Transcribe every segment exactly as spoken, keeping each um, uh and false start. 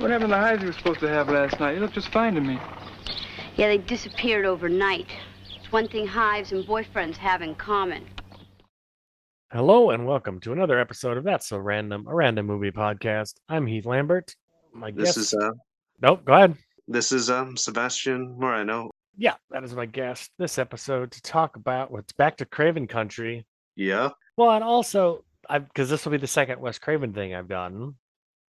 What happened to the hives you were supposed to have last night? You look just fine to me. Yeah, they disappeared overnight. It's one thing hives and boyfriends have in common. Hello and welcome to another episode of That's So Random, a random movie podcast. I'm Heath Lambert. My this guest... is uh Nope, go ahead. This is um Sebastian Moreno. Yeah, that is my guest this episode to talk about what's back to Craven country. Yeah. Well, and also I because this will be the second Wes Craven thing I've done.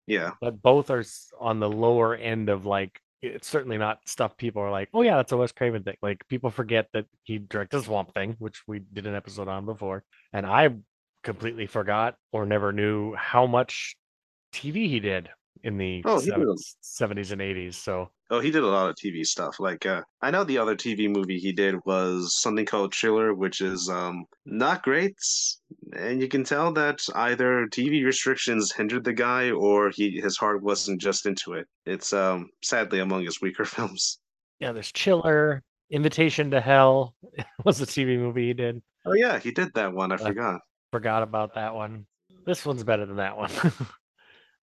Yeah. But both are on the lower end of, like, it's certainly not stuff people are like, oh yeah, that's a Wes Craven thing. Like, people forget that he directed Swamp Thing, which we did an episode on before. And I completely forgot or never knew how much T V he did in the oh, seventies and eighties. So oh, he did a lot of T V stuff. Like, uh, I know the other T V movie he did was something called Chiller, which is um, not great. And you can tell that either T V restrictions hindered the guy or he his heart wasn't just into it. It's um, sadly among his weaker films. Yeah, there's Chiller. Invitation to Hell was the T V movie he did. Oh, yeah, he did that one. I uh, forgot. Forgot about that one. This one's better than that one.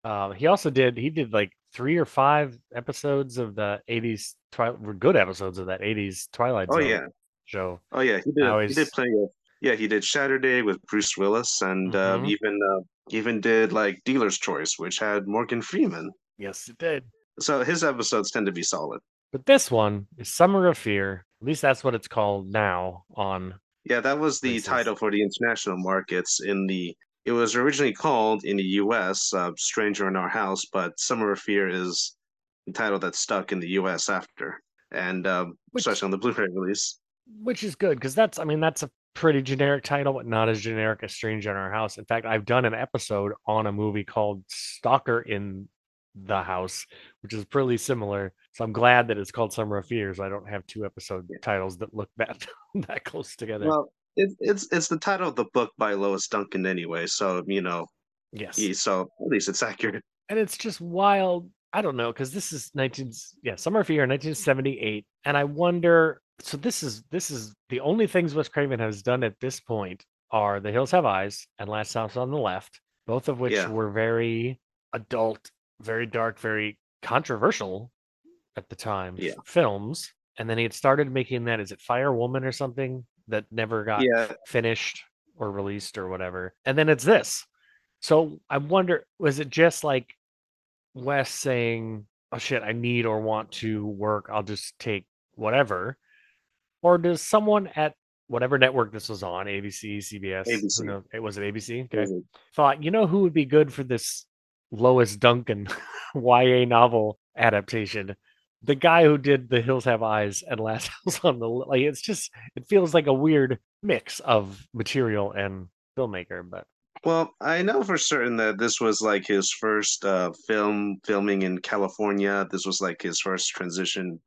Um, he also did, he did like three or five episodes of the eighties, Twilight, were good episodes of that eighties Twilight Zone oh, yeah. show. Oh, yeah. He did, always... he did play, a, yeah, he did Shatter Day with Bruce Willis and mm-hmm. uh, even uh, even did like Dealer's Choice, which had Morgan Freeman. Yes, it did. So his episodes tend to be solid. But this one is Summer of Fear. At least that's what it's called now on. Yeah, that was the places. title for the international markets in the. It was originally called in the U S Uh, Stranger in Our House, but Summer of Fear is the title that stuck in the U S after, and um, which, especially on the Blu-ray release. Which is good, because that's, I mean, that's a pretty generic title, but not as generic as Stranger in Our House. In fact, I've done an episode on a movie called Stalker in the House, which is pretty similar. So I'm glad that it's called Summer of Fear, so I don't have two episode yeah. titles that look that, that close together. Well, It, it's it's the title of the book by Lois Duncan anyway, so, you know, yes. He, so at least it's accurate. And it's just wild. I don't know, because this is nineteen, yeah, Summer of Fear, nineteen seventy-eight, and I wonder. So this is this is the only things Wes Craven has done at this point are The Hills Have Eyes and Last House on the Left, both of which yeah. were very adult, very dark, very controversial at the time yeah. films. And then he had started making that. Is it Fire Woman or something? That never got yeah. finished or released or whatever. And then it's this. So I wonder, was it just like Wes saying, oh shit, I need or want to work. I'll just take whatever. Or does someone at whatever network this was on, A B C, C B S, A B C. You know, it was it A B C? Okay. Mm-hmm. Thought, you know who would be good for this Lois Duncan Y A novel adaptation? The guy who did The Hills Have Eyes and Last House on the like, it's just, it feels like a weird mix of material and filmmaker. But well, I know for certain that this was like his first uh, film filming in California. This was like his first transition,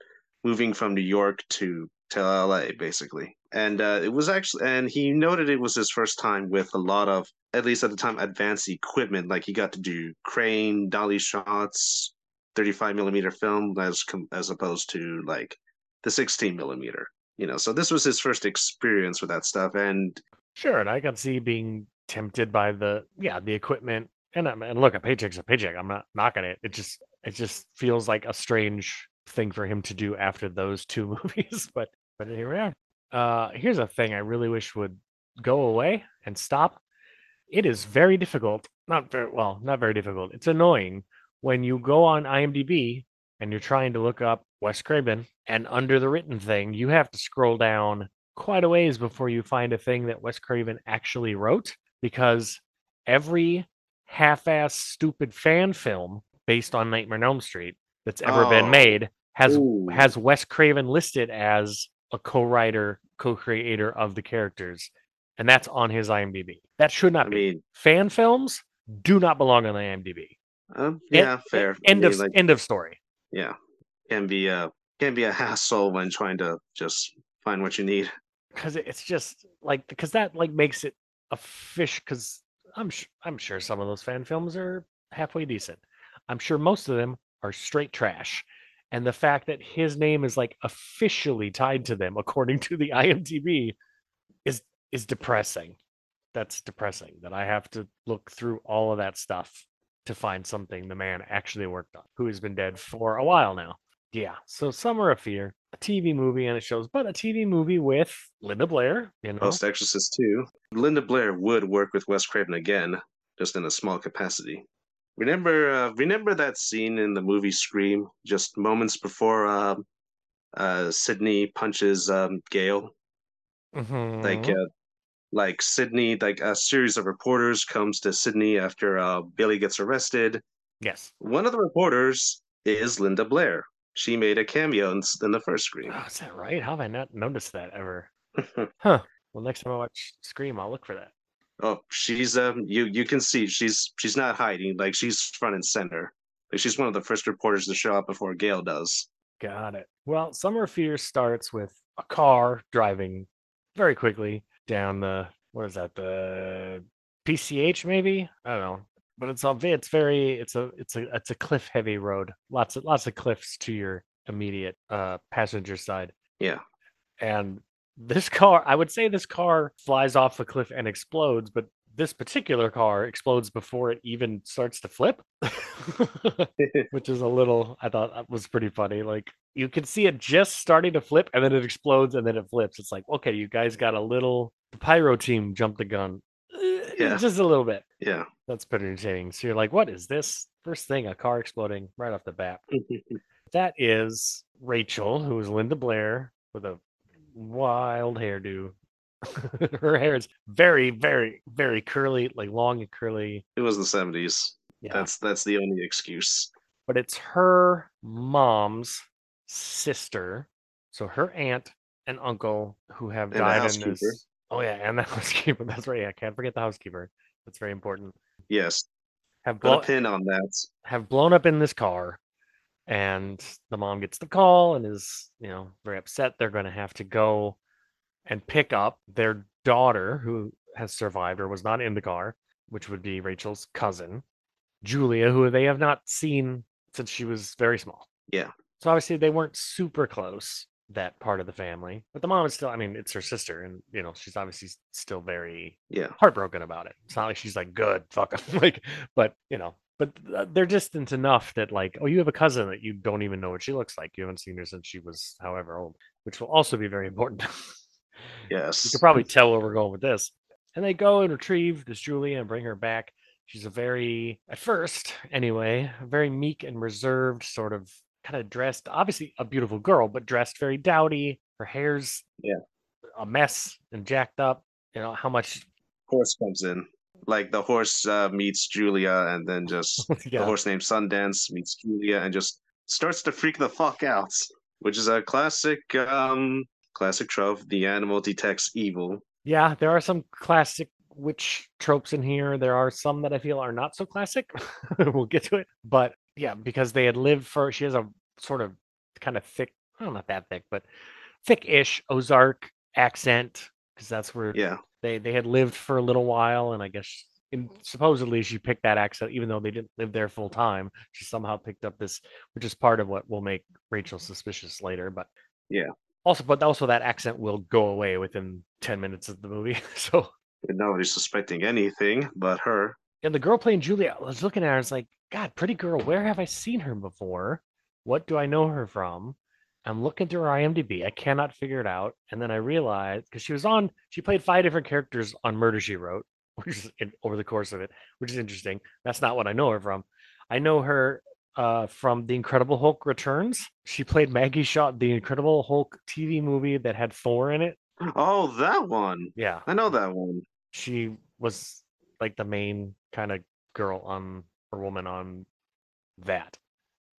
moving from New York to to L A, basically. And uh, it was actually, and he noted it was his first time with a lot of, at least at the time, advanced equipment. Like, he got to do crane, dolly shots, thirty-five millimeter film as as opposed to like the sixteen millimeter, you know. So this was his first experience with that stuff, and sure, and I can see being tempted by the yeah the equipment. And I'm, and look, a paycheck's a paycheck. I'm not knocking it. It just it just feels like a strange thing for him to do after those two movies. But but here we are. Uh, here's a thing I really wish would go away and stop. It is very difficult. Not very well. Not very difficult. It's annoying. When you go on IMDb and you're trying to look up Wes Craven, and under the written thing, you have to scroll down quite a ways before you find a thing that Wes Craven actually wrote, because every half-ass stupid fan film based on Nightmare on Elm Street that's ever oh. been made has Ooh. has Wes Craven listed as a co-writer, co-creator of the characters, and that's on his IMDb. That should not I be. Mean... Fan films do not belong on IMDb. Um, yeah, end, fair. End of like, end of story. Yeah, can be a can be a hassle when trying to just find what you need. Because it's just like because that like makes it a fish. Because I'm sh- I'm sure some of those fan films are halfway decent. I'm sure most of them are straight trash. And the fact that his name is like officially tied to them, according to the IMDb, is is depressing. That's depressing that I have to look through all of that stuff to find something the man actually worked on, who has been dead for a while now. Yeah, so Summer of Fear, a T V movie, and it shows, but a T V movie with Linda Blair. You know? Post Exorcist two. Linda Blair would work with Wes Craven again, just in a small capacity. Remember uh, remember that scene in the movie Scream, just moments before uh, uh, Sydney punches um, Gail? Mm-hmm. Like, uh, like Sydney, like a series of reporters comes to Sydney after uh, Billy gets arrested. Yes. One of the reporters is Linda Blair. She made a cameo in, in the first Scream. Oh, is that right? How have I not noticed that ever? Huh. Well, next time I watch Scream, I'll look for that. Oh, she's um, you you can see she's she's not hiding. Like, she's front and center. Like, she's one of the first reporters to show up before Gail does. Got it. Well, Summer of Fear starts with a car driving very quickly down the, what is that, the P C H maybe? I don't know. But it's all, it's very it's a it's a it's a cliff heavy road. Lots of lots of cliffs to your immediate uh, passenger side. Yeah. And this car, I would say this car flies off a cliff and explodes, but this particular car explodes before it even starts to flip, which is a little, I thought that was pretty funny. Like, you can see it just starting to flip and then it explodes and then it flips. It's like, okay, you guys got a little, the pyro team jumped the gun. Yeah. Just a little bit. Yeah. That's pretty entertaining. So you're like, what is this? First thing, a car exploding right off the bat. That is Rachel, who is Linda Blair, with a wild hairdo. Her hair is very, very, very curly, like long and curly. It was the seventies. Yeah. That's that's the only excuse. But it's her mom's sister. So her aunt and uncle who have and died in this. Oh, yeah, and the housekeeper. That's right. I can't forget the housekeeper. That's very important. Yes. Have blown, Put a pin on that. Have blown up in this car, and the mom gets the call and is, you know, very upset. They're going to have to go and pick up their daughter, who has survived or was not in the car, which would be Rachel's cousin, Julia, who they have not seen since she was very small. Yeah. So obviously they weren't super close, that part of the family, but the mom is still, I mean, it's her sister, and you know, she's obviously still very yeah heartbroken about it. It's not like she's like, good, fuck him. Like, but you know, but they're distant enough that, like, oh, you have a cousin that you don't even know what she looks like, you haven't seen her since she was however old, which will also be very important. Yes, you can probably tell where we're going with this. And they go and retrieve this Julia and bring her back. She's a very, at first anyway, a very meek and reserved sort of, kind of dressed, obviously a beautiful girl, but dressed very dowdy. Her hair's yeah a mess and jacked up. You know how much horse comes in, like the horse uh, meets Julia, and then just yeah. the horse named Sundance meets Julia and just starts to freak the fuck out, which is a classic um classic trope. The animal detects evil. Yeah, there are some classic witch tropes in here. There are some that I feel are not so classic. We'll get to it, but yeah, because they had lived for, she has a sort of kind of thick, well, not that thick, but thick-ish Ozark accent, because that's where yeah. they, they had lived for a little while, and I guess in, supposedly she picked that accent, even though they didn't live there full time. She somehow picked up this, which is part of what will make Rachel suspicious later. But yeah, also, but also that accent will go away within ten minutes of the movie. So nobody's suspecting anything but her. And the girl playing Julia, I was looking at her, I was like, God, pretty girl, where have I seen her before? What do I know her from? I'm looking through her I M D B. I cannot figure it out. And then I realized, because she was on, she played five different characters on Murder, She Wrote, which is in, over the course of it, which is interesting. That's not what I know her from. I know her uh, from The Incredible Hulk Returns. She played Maggie Shaw, the Incredible Hulk T V movie that had Thor in it. Oh, that one. Yeah. I know that one. She was like the main kind of girl on, or woman on that.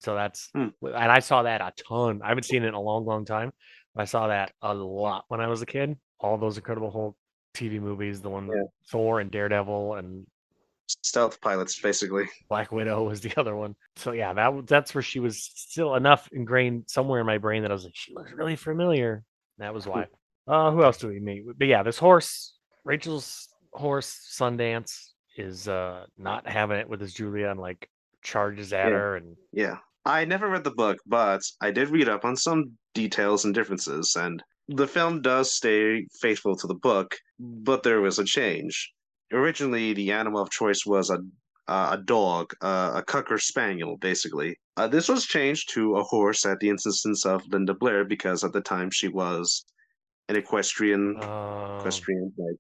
So that's, hmm. and I saw that a ton. I haven't seen it in a long, long time. But I saw that a lot when I was a kid. All those Incredible Hulk T V movies, the one yeah. Thor and Daredevil and Stealth Pilots, basically. Black Widow was the other one. So yeah, that that's where she was still enough ingrained somewhere in my brain that I was like, she looks really familiar. And that was why. Uh, who else do we meet? But yeah, this horse, Rachel's horse, Sundance, is uh, not having it with his Julia and like charges at yeah. her. And yeah, I never read the book, but I did read up on some details and differences. And the film does stay faithful to the book, but there was a change. Originally, the animal of choice was a, uh, a dog, uh, a Cocker Spaniel, basically. Uh, this was changed to a horse at the insistence of Linda Blair because at the time she was an equestrian, um, equestrian, like,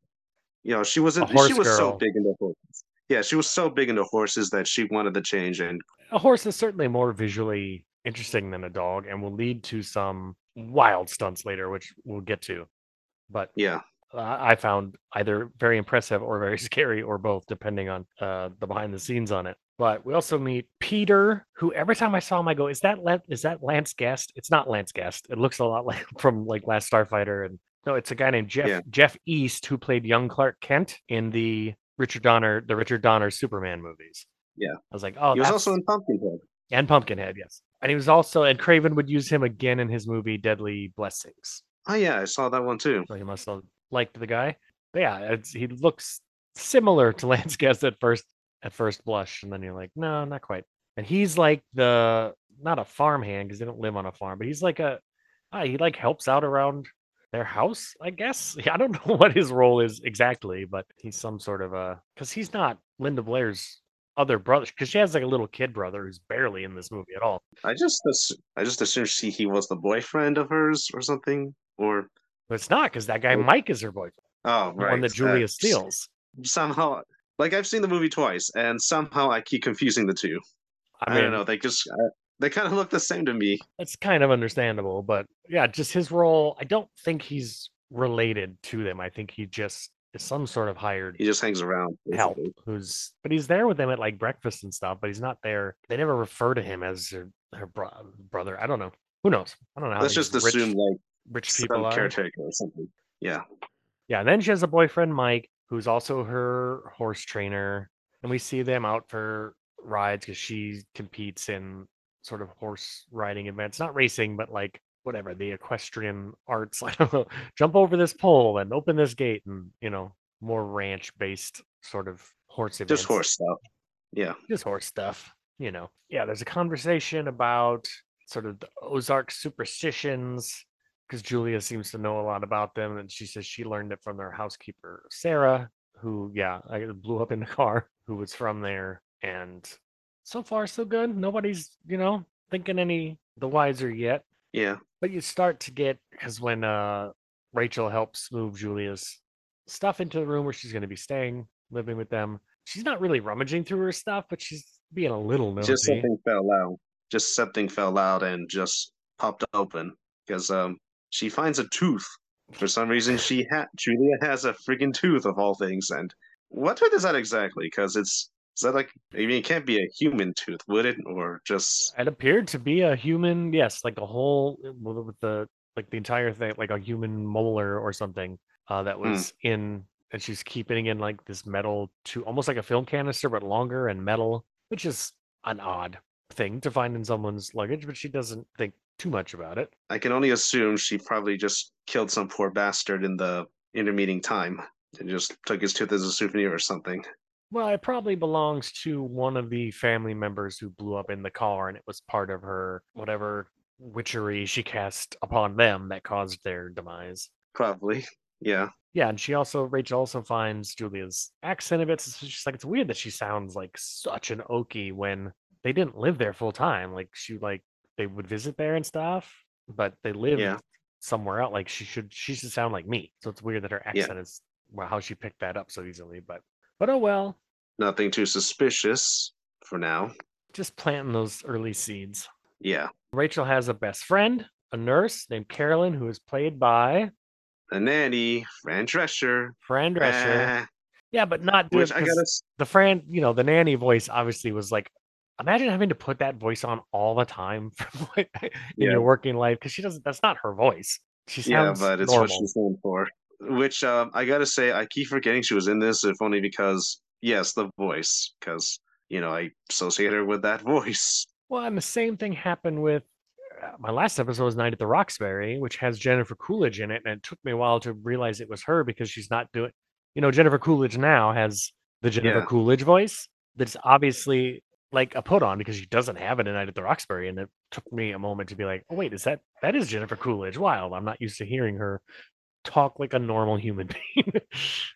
you know, she wasn't, she was girl. so big into horses. Yeah, she was so big into horses that she wanted the change. And a horse is certainly more visually interesting than a dog, and will lead to some wild stunts later, which we'll get to. But yeah, I found either very impressive or very scary, or both, depending on uh, the behind the scenes on it. But we also meet Peter, who every time I saw him, I go, "Is that Le- is that Lance Guest?" It's not Lance Guest. It looks a lot like from like Last Starfighter, and no, it's a guy named Jeff yeah. Jeff East, who played young Clark Kent in the Richard Donner the Richard Donner Superman movies. Yeah, I was like, oh, he was also in Pumpkinhead. And Pumpkinhead, yes, and he was also and Craven would use him again in his movie Deadly Blessings. Oh yeah, I saw that one too. So he must have liked the guy. But yeah, it's, he looks similar to Lance Guest at first at first blush, and then you're like, no, not quite. And he's like the not a farmhand because they don't live on a farm, but he's like a uh, he like helps out around their house, I guess. I don't know what his role is exactly, but he's some sort of a because he's not Linda Blair's other brother, because she has like a little kid brother who's barely in this movie at all. I just I just assumed she he was the boyfriend of hers or something, or but it's not because that guy or... Mike is her boyfriend. Oh, right, the one that Julia uh, steals somehow. Like I've seen the movie twice, and somehow I keep confusing the two. I, mean, I don't know. They just. I... They kind of look the same to me. That's kind of understandable, but yeah, just his role. I don't think he's related to them. I think he just is some sort of hired. He just hangs around. Help, who's but he's there with them at like breakfast and stuff. But he's not there. They never refer to him as her, her bro- brother. I don't know. Who knows? I don't know. How Let's just rich, assume like rich people are caretaker or something. Yeah, yeah. And then she has a boyfriend, Mike, who's also her horse trainer, and we see them out for rides because she competes in sort of horse riding events, not racing, but like whatever the equestrian arts. I don't know, jump over this pole and open this gate, and you know, more ranch based sort of horse events. Just horse stuff, yeah, just horse stuff. You know, yeah. There's a conversation about sort of the Ozark superstitions because Julia seems to know a lot about them, and she says she learned it from their housekeeper Sarah, who yeah, I blew up in the car, who was from there, and. So far, so good. Nobody's, you know, thinking any the wiser yet. Yeah. But you start to get, because when uh, Rachel helps move Julia's stuff into the room where she's going to be staying, living with them, she's not really rummaging through her stuff, but she's being a little nosy. Just something fell out. Just something fell out and just popped open because um, she finds a tooth. For some reason, she ha- Julia has a freaking tooth of all things. And what tooth is that exactly? Because it's... Is that like, I mean, it can't be a human tooth, would it? Or just... It appeared to be a human, yes, like a whole, with the, like the entire thing, like a human molar or something uh, that was mm. in, and she's keeping in like this metal tooth, almost like a film canister, but longer and metal, which is an odd thing to find in someone's luggage, but she doesn't think too much about it. I can only assume she probably just killed some poor bastard in the intermeeting time and just took his tooth as a souvenir or something. Well, it probably belongs to one of the family members who blew up in the car, and it was part of her whatever witchery she cast upon them that caused their demise. Probably, yeah. Yeah, and she also, Rachel also finds Julia's accent a bit. So she's like, it's weird that she sounds like such an Okie when they didn't live there full time. Like, she, like, they would visit there and stuff, but they lived yeah. somewhere else. Like, she should, she should sound like me. So it's weird that her accent yeah. is, well, how she picked that up so easily, but. But oh well. Nothing too suspicious for now. Just planting those early seeds. Yeah. Rachel has a best friend, a nurse named Carolyn, who is played by... The nanny, Fran Drescher. Fran Drescher. Uh, yeah, but not... Which I gotta... The Fran, you know, the nanny voice obviously was like... Imagine having to put that voice on all the time from like, in yeah. your working life. Because she doesn't... That's not her voice. She sounds normal. Yeah, but it's normal. What she's known for. Which um, I gotta say, I keep forgetting she was in this, if only because, yes, the voice, because, you know, I associate her with that voice. Well, and the same thing happened with uh, my last episode was Night at the Roxbury, which has Jennifer Coolidge in it, and it took me a while to realize it was her because she's not doing, you know, Jennifer Coolidge now has the Jennifer yeah. Coolidge voice that's obviously like a put on because she doesn't have it in Night at the Roxbury, and it took me a moment to be like, oh wait, is that that is Jennifer Coolidge? Wild, I'm not used to hearing her talk like a normal human being.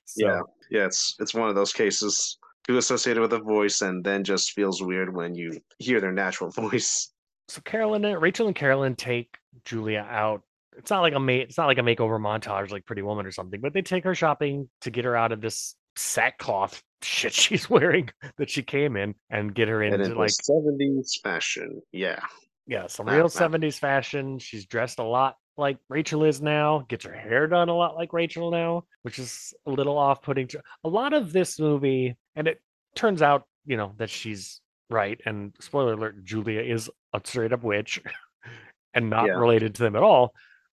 So. Yeah, yeah, it's it's one of those cases. who associated with a voice and then just feels weird when you hear their natural voice. So Carolyn, Rachel and Carolyn take Julia out. It's not like a ma- it's not like a makeover montage like Pretty Woman or something, but they take her shopping to get her out of this sackcloth shit she's wearing that she came in and get her into and it like seventies fashion. Yeah. Yeah, some real seventies fashion. She's dressed a lot like Rachel is now, gets her hair done a lot like Rachel now, which is a little off-putting. A lot of this movie, and it turns out, you know, that she's right. And spoiler alert, Julia is a straight-up witch and not yeah. related to them at all.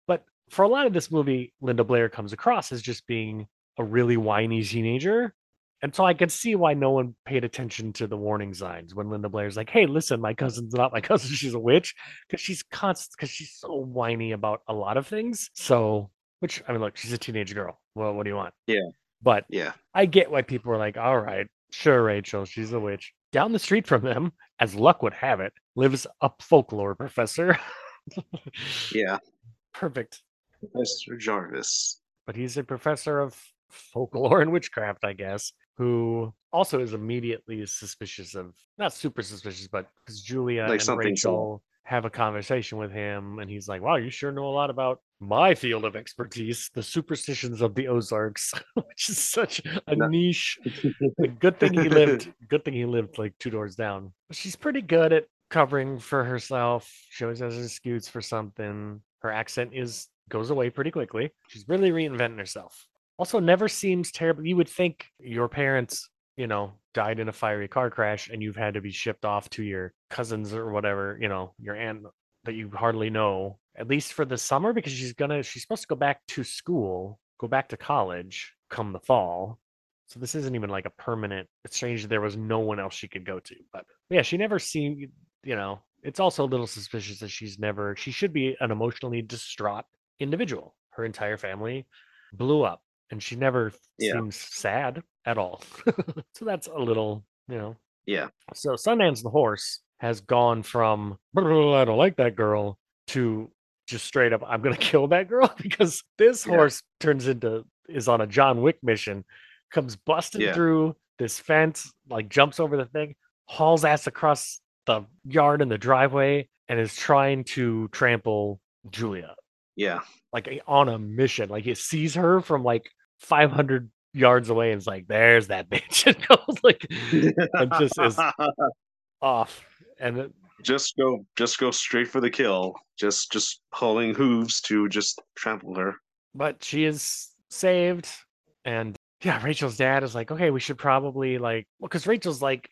But for a lot of this movie, Linda Blair comes across as just being a really whiny teenager. And so I could see why no one paid attention to the warning signs when Linda Blair's like, hey, listen, my cousin's not my cousin. She's a witch. Because she's constant, because she's so whiny about a lot of things. So, which, I mean, look, she's a teenage girl. Well, what do you want? Yeah. But yeah, I get why people are like, all right, sure, Rachel, she's a witch. Down the street from them, as luck would have it, lives a folklore professor. Yeah. Perfect. Professor Jarvis. But he's a professor of folklore and witchcraft, I guess, who also is immediately suspicious of, not super suspicious, but because Julia like and Rachel too. have a conversation with him, and he's like, wow, you sure know a lot about my field of expertise, the superstitions of the Ozarks, which is such a no. niche. Good thing he lived, good thing he lived like two doors down. She's pretty good at covering for herself. She always has an excuse for something. Her accent is goes away pretty quickly. She's really reinventing herself. Also never seems terrible. You would think your parents, you know, died in a fiery car crash and you've had to be shipped off to your cousins or whatever, you know, your aunt that you hardly know, at least for the summer, because she's gonna, she's supposed to go back to school, go back to college come the fall. So this isn't even like a permanent, it's strange that there was no one else she could go to. But yeah, she never seemed, you know, it's also a little suspicious that she's never, she should be an emotionally distraught individual. Her entire family blew up. And she never yeah. seems sad at all. So that's a little, you know. Yeah. So Sundance the Horse has gone from, I don't like that girl, to just straight up, I'm going to kill that girl, because this yeah. horse turns into, is on a John Wick mission, comes busting yeah. through this fence, like jumps over the thing, hauls ass across the yard and the driveway, and is trying to trample Julia. Yeah. Like on a mission. Like he sees her from like five hundred yards away and is like, there's that bitch. And goes like, and just is off. And it, just go, just go straight for the kill. Just, just pulling hooves to just trample her. But she is saved. And yeah, Rachel's dad is like, okay, we should probably like, well, because Rachel's like,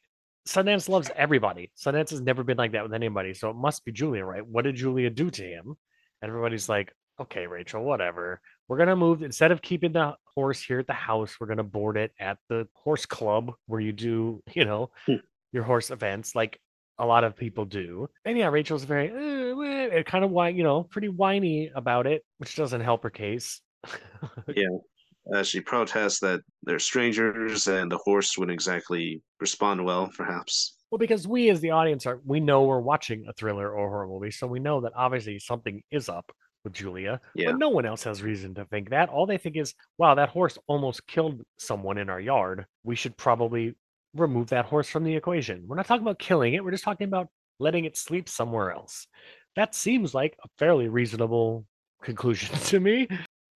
Sundance loves everybody. Sundance has never been like that with anybody. So it must be Julia, right? What did Julia do to him? Everybody's like, okay, Rachel, whatever. We're going to move, instead of keeping the horse here at the house, we're going to board it at the horse club where you do, you know, your horse events like a lot of people do. And yeah, Rachel's very, eh, eh, kind of, why you know, pretty whiny about it, which doesn't help her case. Yeah. Uh, she protests that they're strangers and the horse wouldn't exactly respond well, perhaps. Well, because we as the audience are, we know we're watching a thriller or horror movie, so we know that obviously something is up with Julia, yeah. but no one else has reason to think that. All they think is, wow, that horse almost killed someone in our yard. We should probably remove that horse from the equation. We're not talking about killing it. We're just talking about letting it sleep somewhere else. That seems like a fairly reasonable conclusion to me.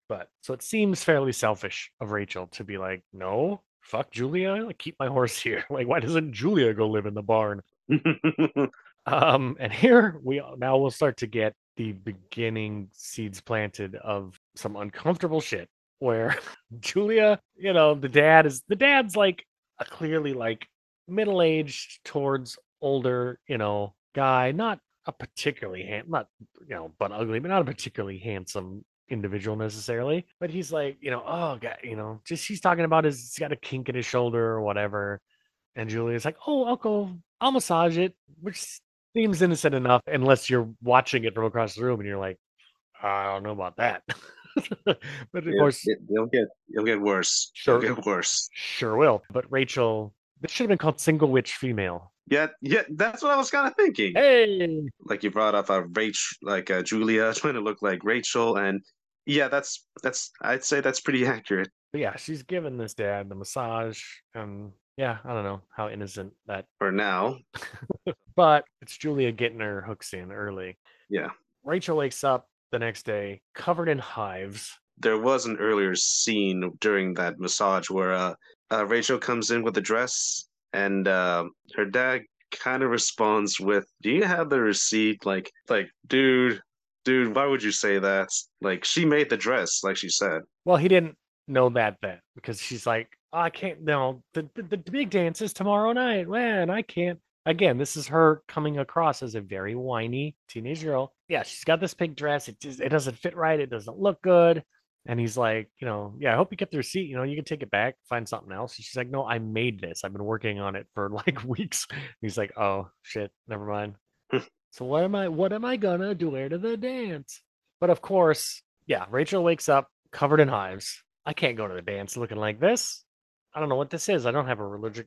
But so it seems fairly selfish of Rachel to be like, no, fuck Julia, like, keep my horse here. Like, why doesn't Julia go live in the barn? um, and here we now we'll start to get the beginning seeds planted of some uncomfortable shit where Julia, you know, the dad is the dad's like a clearly like middle-aged towards older, you know, guy, not a particularly hand, not, you know, but ugly, but not a particularly handsome individual necessarily, but he's like, you know, oh god, you know, just he's talking about his, he's got a kink in his shoulder or whatever, and Julia's like, oh uncle, I'll massage it, which seems innocent enough unless you're watching it from across the room and you're like, I don't know about that. But of it, course it, it'll get it'll get worse. Sure, it'll get worse. Sure will. But Rachel, this should have been called Single Witch Female. Yeah, yeah, that's what I was kind of thinking. Hey, like you brought up a Rach, like a Julia trying to look like Rachel, and yeah, that's that's I'd say that's pretty accurate. But yeah, she's giving this dad the massage, and Yeah, I don't know how innocent that for now. But it's Julia getting her hooks in early. Yeah. Rachel wakes up the next day covered in hives. There was an earlier scene during that massage where uh, uh, Rachel comes in with a dress and uh, her dad kind of responds with, do you have the receipt? Like, like, dude, dude, why would you say that? Like, she made the dress, like she said. Well, he didn't know that then because she's like, I can't, no, the, the, the big dance is tomorrow night, man, I can't. Again, this is her coming across as a very whiny teenage girl. Yeah, she's got this pink dress. It just, it doesn't fit right. It doesn't look good. And he's like, you know, yeah, I hope you kept the receipt. You know, you can take it back, find something else. And she's like, no, I made this. I've been working on it for like weeks. And he's like, oh, shit, never mind. So what am I, what am I gonna do to the dance? But of course, yeah, Rachel wakes up covered in hives. I can't go to the dance looking like this. I don't know what this is. I don't have a allergic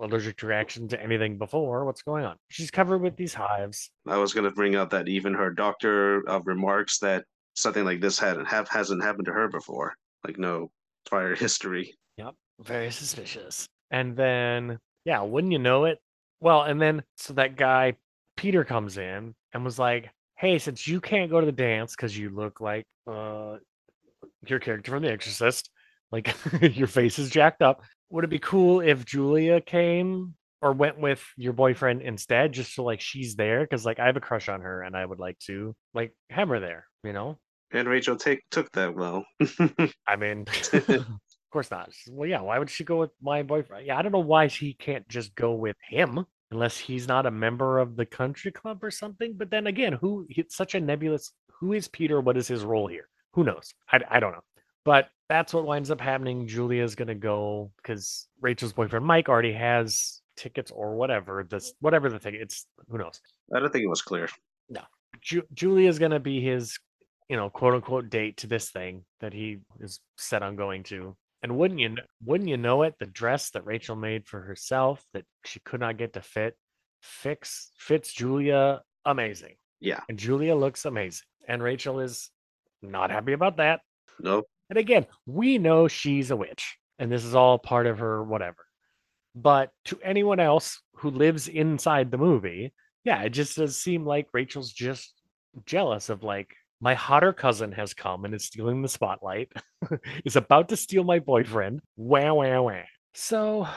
allergic reaction to anything before. What's going on? She's covered with these hives. I was going to bring up that even her doctor uh, remarks that something like this hadn't have hasn't happened to her before. Like no prior history. Yep, very suspicious. And then, yeah, wouldn't you know it? Well, and then so that guy Peter comes in and was like, "Hey, since you can't go to the dance because you look like uh, your character from The Exorcist." Like your face is jacked up. Would it be cool if Julia came or went with your boyfriend instead? Just so like she's there because like I have a crush on her and I would like to like have her there, you know? And Rachel take took that well. I mean, of course not. Well, yeah. Why would she go with my boyfriend? Yeah, I don't know why she can't just go with him unless he's not a member of the country club or something. But then again, who? It's such a nebulous. Who is Peter? What is his role here? Who knows? I I don't know. But that's what winds up happening. Julia's going to go because Rachel's boyfriend, Mike, already has tickets or whatever. This, whatever the thing, it's who knows? I don't think it was clear. No. Ju- Julia's going to be his, you know, quote unquote date to this thing that he is set on going to. And wouldn't you, wouldn't you know it, the dress that Rachel made for herself that she could not get to fit, fix, fits Julia amazing. Yeah. And Julia looks amazing. And Rachel is not happy about that. Nope. And again, we know she's a witch and this is all part of her whatever. But to anyone else who lives inside the movie, yeah, it just does seem like Rachel's just jealous of like, my hotter cousin has come and is stealing the spotlight, is about to steal my boyfriend. Wah, wah, wah. So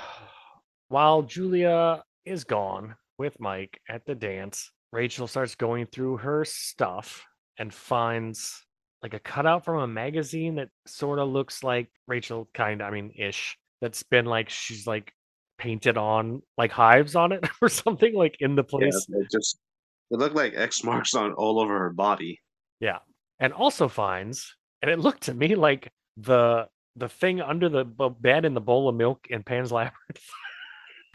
while Julia is gone with Mike at the dance, Rachel starts going through her stuff and finds... like a cutout from a magazine that sort of looks like Rachel, kind of, I mean, ish. That's been like, she's like painted on like hives on it or something like in the place. Yeah, it just, it looked like X marks on all over her body. Yeah. And also finds, and it looked to me like the the thing under the bed in the bowl of milk in Pan's Labyrinth.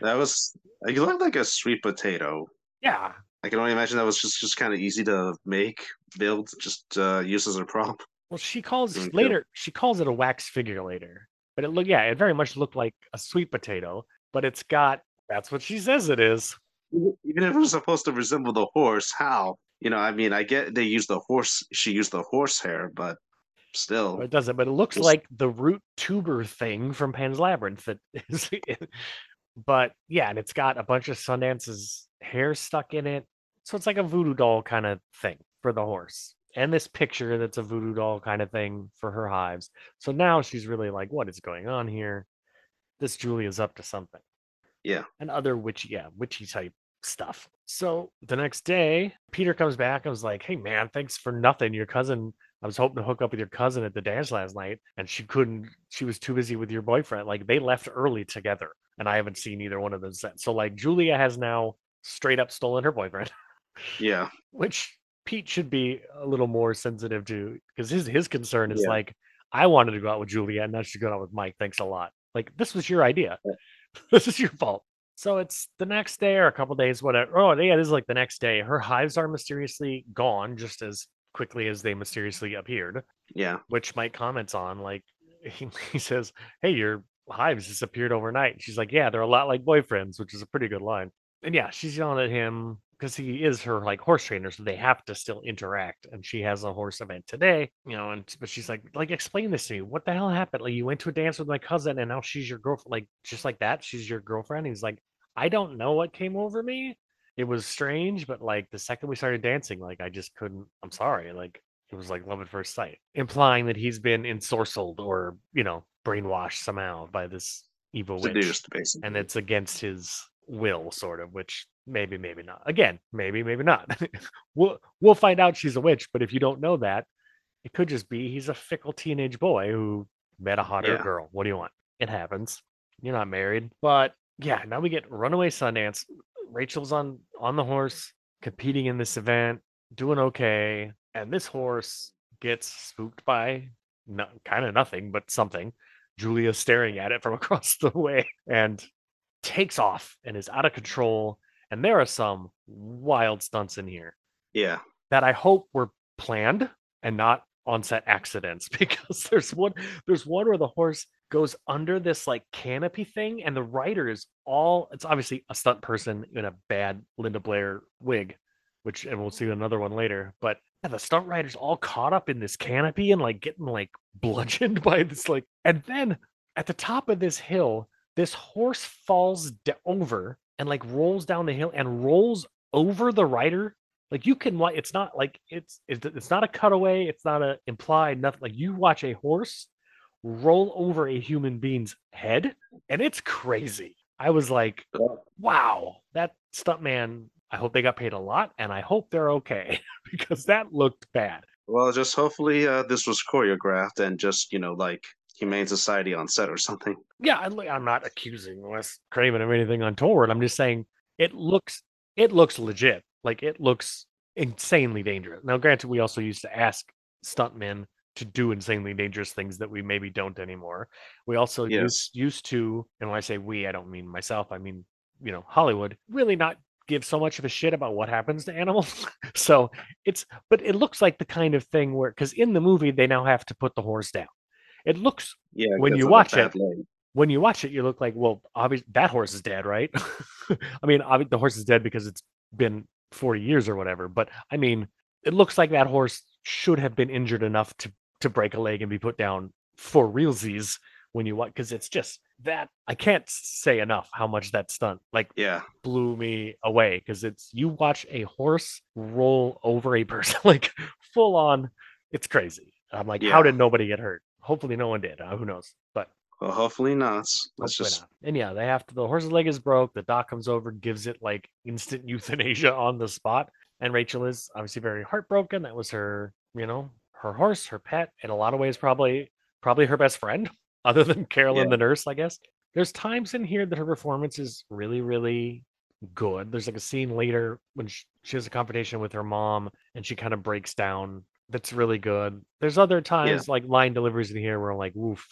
That was, it looked like a sweet potato. Yeah. I can only imagine that was just, just kind of easy to make, build, just uh, use as a prop. Well, she calls mm-hmm. later. She calls it a wax figure later, but it looked yeah, it very much looked like a sweet potato. But it's got that's what she says it is. Even if it was supposed to resemble the horse, how you know? I mean, I get they use the horse. She used the horsehair, but still, it doesn't. But it looks it's... like the root tuber thing from Pan's Labyrinth. That is, but yeah, and it's got a bunch of Sundance's hair stuck in it. So it's like a voodoo doll kind of thing for the horse. And this picture that's a voodoo doll kind of thing for her hives. So now she's really like, what is going on here? This Julia's up to something. Yeah. And other witchy, yeah, witchy type stuff. So the next day, Peter comes back and was like, hey, man, thanks for nothing. Your cousin, I was hoping to hook up with your cousin at the dance last night. And she couldn't, she was too busy with your boyfriend. Like they left early together. And I haven't seen either one of them since. So like Julia has now straight up stolen her boyfriend. Yeah. Which Pete should be a little more sensitive to because his his concern is yeah. like, I wanted to go out with Julia and now she's going out with Mike. Thanks a lot. Like, this was your idea. Yeah. This is your fault. So it's the next day or a couple days, whatever. Oh, yeah, this is like the next day. Her hives are mysteriously gone just as quickly as they mysteriously appeared. Yeah. Which Mike comments on. Like, he, he says, hey, your hives disappeared overnight. And she's like, yeah, they're a lot like boyfriends, which is a pretty good line. And yeah, she's yelling at him because he is her like horse trainer, so they have to still interact. And she has a horse event today, you know. And but she's like, like explain this to me. What the hell happened? Like you went to a dance with my cousin, and now she's your girlfriend. Like just like that, she's your girlfriend. And he's like, I don't know what came over me. It was strange, but like the second we started dancing, like I just couldn't. I'm sorry. Like it was like love at first sight, implying that he's been ensorcelled or you know brainwashed somehow by this evil witch, basically. And it's against his will, sort of, which maybe maybe not again maybe maybe not we'll we'll find out she's a witch. But if you don't know that, it could just be he's a fickle teenage boy who met a hotter yeah. girl. What do you want? It happens. You're not married. But yeah, now we get Runaway Sundance. Rachel's on on the horse competing in this event, doing okay, and this horse gets spooked by no, kind of nothing but something. Julia's staring at it from across the way and takes off and is out of control. And there are some wild stunts in here. Yeah. That I hope were planned and not on-set accidents, because there's one there's one where the horse goes under this like canopy thing, and the rider is all it's obviously a stunt person in a bad Linda Blair wig, which and we'll see another one later. But yeah, the stunt rider's all caught up in this canopy and like getting like bludgeoned by this like and then at the top of this hill, this horse falls d- over and like rolls down the hill and rolls over the rider. Like you can, it's not like it's it's not a cutaway. It's not a implied nothing. Like you watch a horse roll over a human being's head, and it's crazy. I was like, wow, that stuntman. I hope they got paid a lot, and I hope they're okay because that looked bad. Well, just hopefully uh, this was choreographed and just you know like Humane Society on set or something. Yeah, I'm not accusing Wes Craven of anything untoward. I'm just saying it looks it looks legit. Like, it looks insanely dangerous. Now, granted, we also used to ask stuntmen to do insanely dangerous things that we maybe don't anymore. We also yes. used, used to, and when I say we, I don't mean myself. I mean, you know, Hollywood, really not give so much of a shit about what happens to animals. So it's, but it looks like the kind of thing where, because in the movie, they now have to put the horse down. It looks, yeah, when you watch it, lane. when you watch it, you look like, well, obviously, that horse is dead, right? I mean, obvi- the horse is dead because it's been forty years or whatever, but I mean it looks like that horse should have been injured enough to to break a leg and be put down for realsies when you want, because it's just that I can't say enough how much that stunt like yeah blew me away, because it's you watch a horse roll over a person like full on. It's crazy. I'm like yeah. how did nobody get hurt? Hopefully no one did. Uh, who knows? But well, hopefully not. Let's hopefully just not. And yeah, they have to. The horse's leg is broke. The doc comes over, gives it like instant euthanasia on the spot. And Rachel is obviously very heartbroken. That was her, you know, her horse, her pet, in a lot of ways, probably, probably her best friend, other than Carolyn, yeah. the nurse, I guess. There's times in here that her performance is really, really good. There's like a scene later when she, she has a confrontation with her mom, and she kind of breaks down. That's really good. There's other times yeah. like line deliveries in here where I'm like, woof.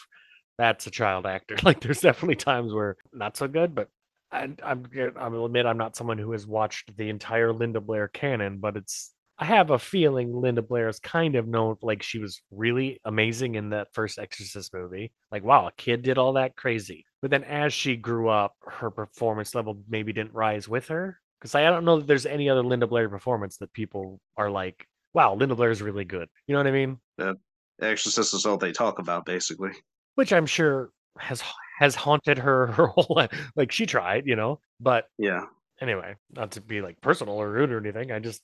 That's a child actor. Like, there's definitely times where not so good, but I, I'm, I will admit I'm not someone who has watched the entire Linda Blair canon, but it's, I have a feeling Linda Blair is kind of known, like she was really amazing in that first Exorcist movie. Like, wow, a kid did all that crazy. But then as she grew up, her performance level maybe didn't rise with her. Because I don't know that there's any other Linda Blair performance that people are like, wow, Linda Blair is really good. You know what I mean? The Exorcist is all they talk about, basically. Which I'm sure has has haunted her her whole life. Like she tried, you know, but yeah. Anyway, not to be like personal or rude or anything. I just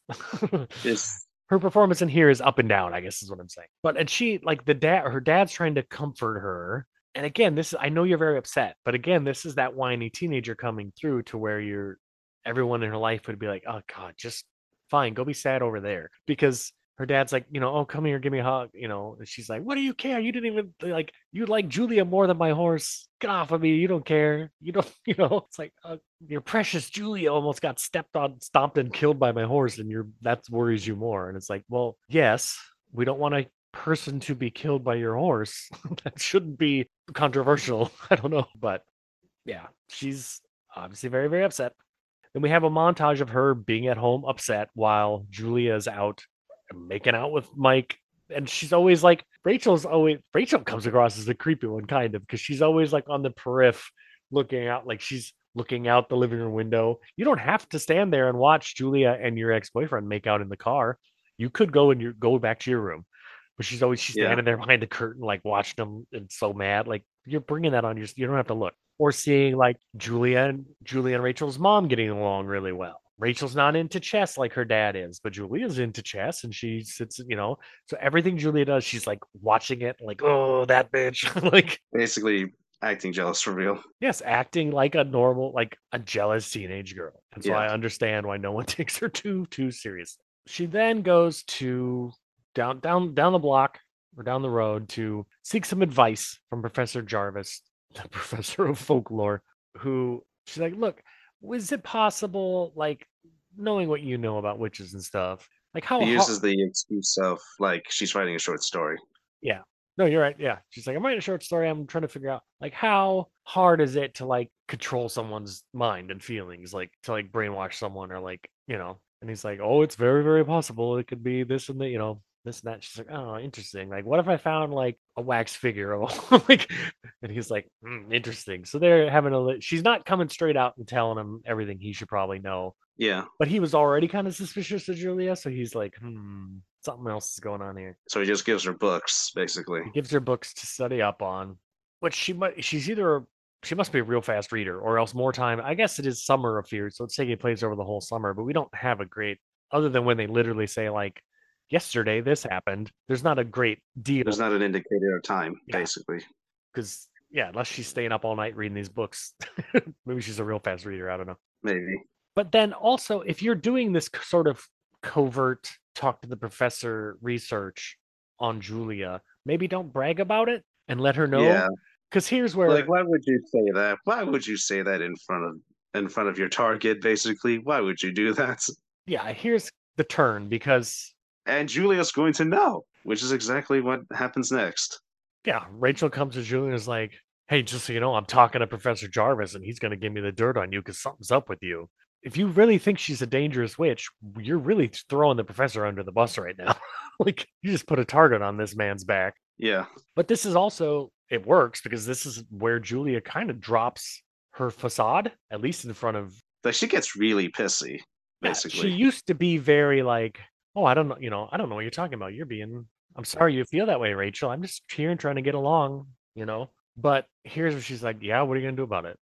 her performance in here is up and down, I guess is what I'm saying. But and she like the dad, her dad's trying to comfort her. And again, this is I know you're very upset, but again, this is that whiny teenager coming through to where you're everyone in her life would be like, oh God, just fine, go be sad over there, because. Her dad's like, you know, oh, come here, give me a hug. You know, and she's like, what do you care? You didn't even like, you like Julia more than my horse. Get off of me. You don't care. You don't, you know, it's like uh, your precious Julia almost got stepped on, stomped and killed by my horse. And you're, that worries you more. And it's like, well, yes, we don't want a person to be killed by your horse. That shouldn't be controversial. I don't know. But yeah, she's obviously very, very upset. Then we have a montage of her being at home upset while Julia's out making out with Mike, and she's always like Rachel's always Rachel comes across as the creepy one kind of, because she's always like on the periphery looking out, like she's looking out the living room window. You don't have to stand there and watch Julia and your ex-boyfriend make out in the car. You could go and you go back to your room, but she's always she's standing yeah. there behind the curtain, like watching them and so mad. Like you're bringing that on. You you don't have to look. Or seeing like Julia and Julia and Rachel's mom getting along really well. Rachel's not into chess like her dad is, but Julia's into chess and she sits, you know, so everything Julia does, she's like watching it like, oh, that bitch. Like basically acting jealous for real. Yes. Acting like a normal, like a jealous teenage girl. And so yeah. I understand why no one takes her too, too seriously. She then goes to down, down, down the block or down the road to seek some advice from Professor Jarvis, the professor of folklore, who she's like, look, is it possible, like, knowing what you know about witches and stuff, like how he uses how... the excuse of like she's writing a short story. Yeah, no, you're right. Yeah, she's like, I'm writing a short story. I'm trying to figure out like how hard is it to like control someone's mind and feelings, like to like brainwash someone or like, you know. And he's like, oh, it's very, very possible. It could be this and that, you know, this and that. She's like, oh, interesting. Like, what if I found like a wax figure? Like, and he's like, mm, interesting. So they're having a, li- she's not coming straight out and telling him everything he should probably know. Yeah. But he was already kind of suspicious of Julia. So he's like, hmm, something else is going on here. So he just gives her books, basically. He gives her books to study up on, which she might, she's either, she must be a real fast reader or else more time. I guess it is Summer of Fear. So it's taking place over the whole summer, but we don't have a great, other than when they literally say like, yesterday this happened, there's not a great deal. There's not an indicator of time, yeah. basically. Because, yeah, unless she's staying up all night reading these books. Maybe she's a real fast reader. I don't know. Maybe. But then also, if you're doing this sort of covert talk to the professor research on Julia, maybe don't brag about it and let her know. Yeah. Because here's where... Like, why would you say that? Why would you say that in front of in front of your target, basically? Why would you do that? Yeah, here's the turn, because... And Julia's going to know, which is exactly what happens next. Yeah, Rachel comes to Julia and is like, hey, just so you know, I'm talking to Professor Jarvis and he's going to give me the dirt on you because something's up with you. If you really think she's a dangerous witch, you're really throwing the professor under the bus right now. Like, you just put a target on this man's back. Yeah. But this is also, it works because this is where Julia kind of drops her facade, at least in front of... Like, she gets really pissy, basically. Yeah, she used to be very, like... Oh, I don't know. You know, I don't know what you're talking about. You're being, I'm sorry you feel that way, Rachel. I'm just here and trying to get along, you know. But here's where she's like, yeah, what are you going to do about it?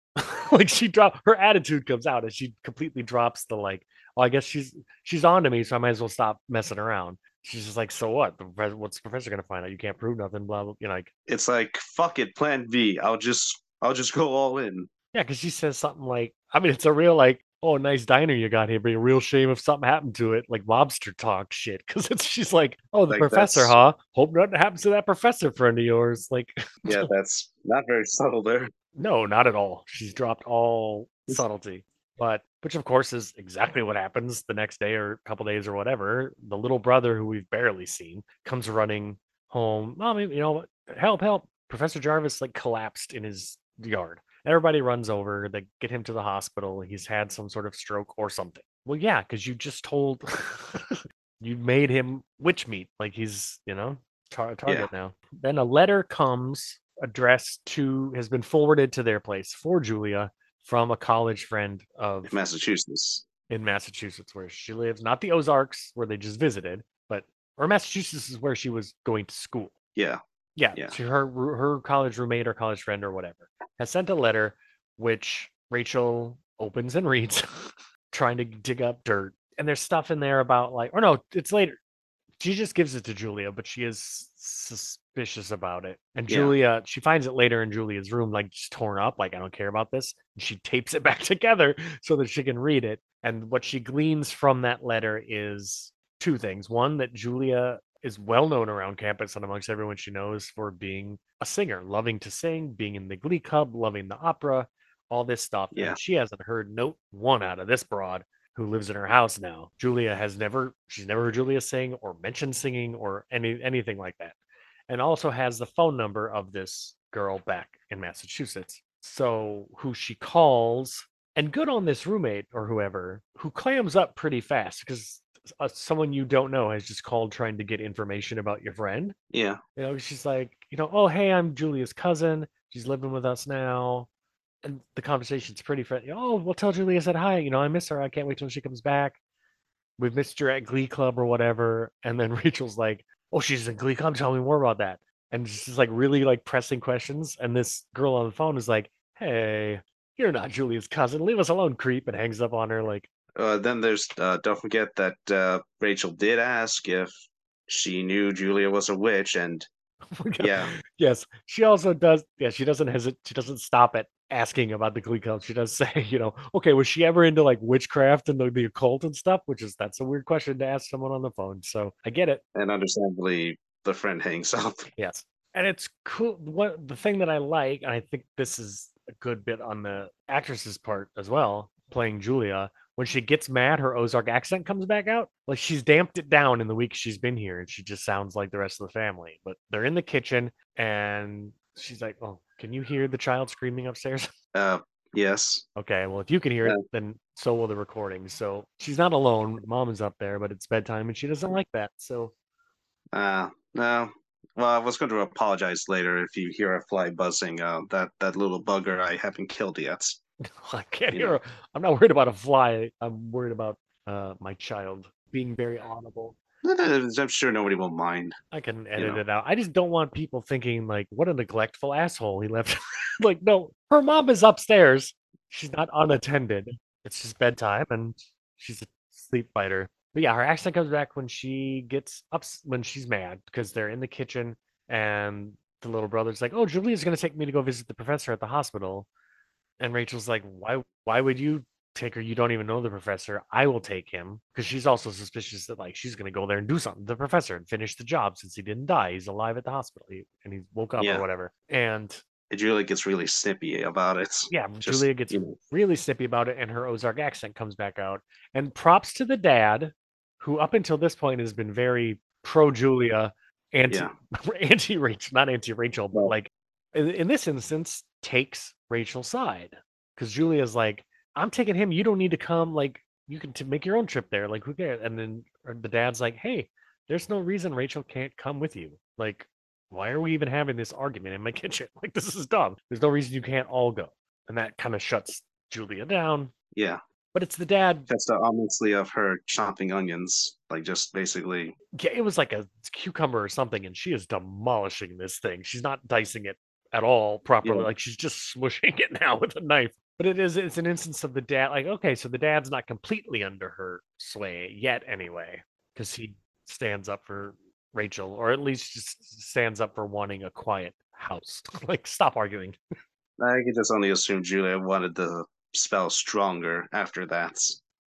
Like she dropped, her attitude comes out and she completely drops the like, oh, I guess she's, she's on to me. So I might as well stop messing around. She's just like, so what? What's the professor going to find out? You can't prove nothing, blah, blah. You know, like, it's like, fuck it, plan B. I'll just, I'll just go all in. Yeah. Cause she says something like, I mean, it's a real like, oh, nice diner you got here, but a real shame if something happened to it, like lobster talk shit. Because she's like, oh, the like professor, that's... huh? Hope nothing happens to that professor friend of yours. Like, yeah, that's not very subtle there. No, not at all. She's dropped all subtlety. But which, of course, is exactly what happens the next day or a couple days or whatever. The little brother, who we've barely seen, comes running home. Mommy, you know, help, help. Professor Jarvis, like, collapsed in his yard. Everybody runs over. They get him to the hospital. He's had some sort of stroke or something. Well, yeah, because you just told, you made him witch meat. Like he's, you know, tar- target yeah. now. Then a letter comes addressed to, has been forwarded to their place for Julia from a college friend of in Massachusetts. In Massachusetts, where she lives. Not the Ozarks, where they just visited, but, or Massachusetts is where she was going to school. Yeah. Yeah, yeah. So her her college roommate or college friend or whatever has sent a letter, which Rachel opens and reads, trying to dig up dirt. And there's stuff in there about like, or no, it's later. She just gives it to Julia, but she is suspicious about it. And yeah. Julia, she finds it later in Julia's room, like just torn up, like I don't care about this. And she tapes it back together so that she can read it. And what she gleans from that letter is two things. One, that Julia is well known around campus and amongst everyone she knows for being a singer, loving to sing, being in the Glee Club, loving the opera, all this stuff. Yeah. And she hasn't heard note one out of this broad who lives in her house now. Julia has never, she's never heard Julia sing or mentioned singing or any anything like that. And also has the phone number of this girl back in Massachusetts. So who she calls, and good on this roommate or whoever, who clams up pretty fast because Uh, someone you don't know has just called trying to get information about your friend. Yeah. You know, she's like, you know, oh, hey, I'm Julia's cousin. She's living with us now. and the conversation's pretty friendly. Oh, well, tell Julia said hi. You know, I miss her. I can't wait till she comes back. We've missed her at Glee Club or whatever. And then Rachel's like, oh, she's in Glee Club. Tell me more about that. And she's like really like pressing questions. And this girl on the phone is like, hey, you're not Julia's cousin. Leave us alone, creep. And hangs up on her like. Uh, then there's, uh, don't forget that uh, Rachel did ask if she knew Julia was a witch. And yeah. Yes. She also does. Yeah. She doesn't hesitate. She doesn't stop at asking about the Glee Club. She does say, you know, okay, was she ever into like witchcraft and the, the occult and stuff? Which is, that's a weird question to ask someone on the phone. So I get it. And understandably, the friend hangs up. Yes. And it's cool. What the thing that I like, and I think this is a good bit on the actress's part as well, playing Julia, when she gets mad, her Ozark accent comes back out. Like she's damped it down in the week she's been here, and she just sounds like the rest of the family. But they're in the kitchen, and she's like, "Oh, can you hear the child screaming upstairs?" Uh, yes. Okay. Well, if you can hear yeah. it, then so will the recording. So she's not alone. Mom is up there, but it's bedtime, and she doesn't like that. So. Uh no. Well, I was going to apologize later if you hear a fly buzzing. Uh, that that little bugger I haven't killed yet. I can't hear. I'm not worried about a fly. I'm worried about uh, my child being very audible. I'm sure nobody will mind. I can edit you know. it out. I just don't want people thinking like, "What a neglectful asshole he left." Like, no, her mom is upstairs. She's not unattended. It's just bedtime, and she's a sleep fighter. But yeah, her accent comes back when she gets up when she's mad because they're in the kitchen, and the little brother's like, "Oh, Julia's going to take me to go visit the professor at the hospital." And Rachel's like, why why would you take her? You don't even know the professor. I will take him. Because she's also suspicious that like she's going to go there and do something to the professor and finish the job since he didn't die. He's alive at the hospital he, and he woke up yeah. or whatever. And Julia gets really snippy about it. Yeah, Just, Julia gets you know. really snippy about it, and her Ozark accent comes back out. And props to the dad, who up until this point has been very pro-Julia, anti, yeah. anti-Rachel, not anti-Rachel, but like in, in this instance, takes Rachel's side, because Julia's like, I'm taking him, you don't need to come, like you can t- make your own trip there, like who cares. And then the dad's like, hey, there's no reason Rachel can't come with you, like why are we even having this argument in my kitchen, like this is dumb, there's no reason you can't all go. And that kind of shuts Julia down. Yeah, but it's the dad that's the honestly of her chopping onions, like just basically yeah it was like a cucumber or something, and she is demolishing this thing. She's not dicing it at all properly, yeah. like she's just smooshing it now with a knife. But it is it's an instance of the dad, like okay, so the dad's not completely under her sway yet anyway, because he stands up for Rachel, or at least just stands up for wanting a quiet house. Like stop arguing. I could just only assume Julia wanted the spell stronger after that.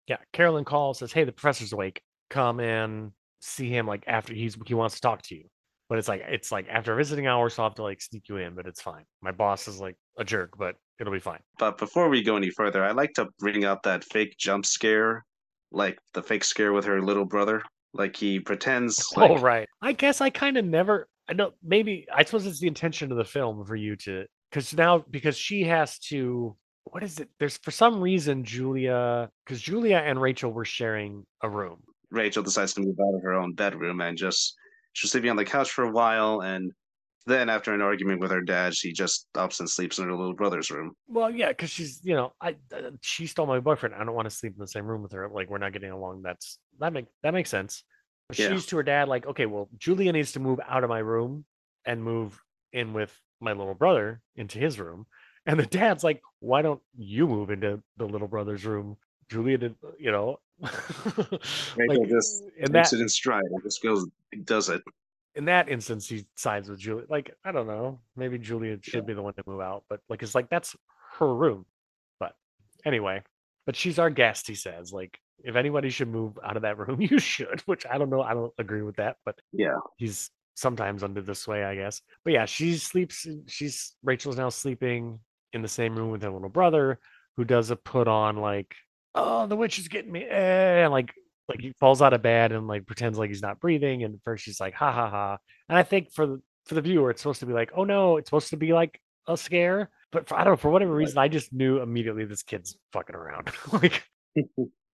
Yeah, Carolyn calls, says, hey, the professor's awake, come in, see him, like after he's he wants to talk to you. But it's like, it's like after visiting hours, so I'll have to like sneak you in, but it's fine. My boss is like a jerk, but it'll be fine. But before we go any further, I'd like to bring up that fake jump scare, like the fake scare with her little brother. Like he pretends. Like... Oh, right. I guess I kind of never, I know maybe, I suppose it's the intention of the film for you to, because now, because she has to, what is it? There's for some reason, Julia, because Julia and Rachel were sharing a room. Rachel decides to move out of her own bedroom and just. She's sleeping on the couch for a while, and then after an argument with her dad, she just ups and sleeps in her little brother's room. Well, yeah, because she's, you know, I uh, she stole my boyfriend. I don't want to sleep in the same room with her. Like, we're not getting along. That's that make that makes sense. But yeah. She's to her dad like, okay, well, Julia needs to move out of my room and move in with my little brother into his room. And the dad's like, why don't you move into the little brother's room? Julia did, you know. Rachel like, just in makes that, it in stride. It just goes, it does it. In that instance, he sides with Julia. Like, I don't know. Maybe Julia should yeah. be the one to move out, but like, it's like that's her room. But anyway, but she's our guest. He says, like, if anybody should move out of that room, you should. Which I don't know. I don't agree with that, but yeah, he's sometimes under the sway, I guess. But yeah, she sleeps. She's Rachel's now sleeping in the same room with her little brother, who does a put on like. Oh, the witch is getting me. Eh, and like, like he falls out of bed and like pretends like he's not breathing. And at first she's like, ha ha ha. And I think for the, for the viewer, it's supposed to be like, oh no, it's supposed to be like a scare. But for, I don't know, for whatever reason, I just knew immediately this kid's fucking around, like,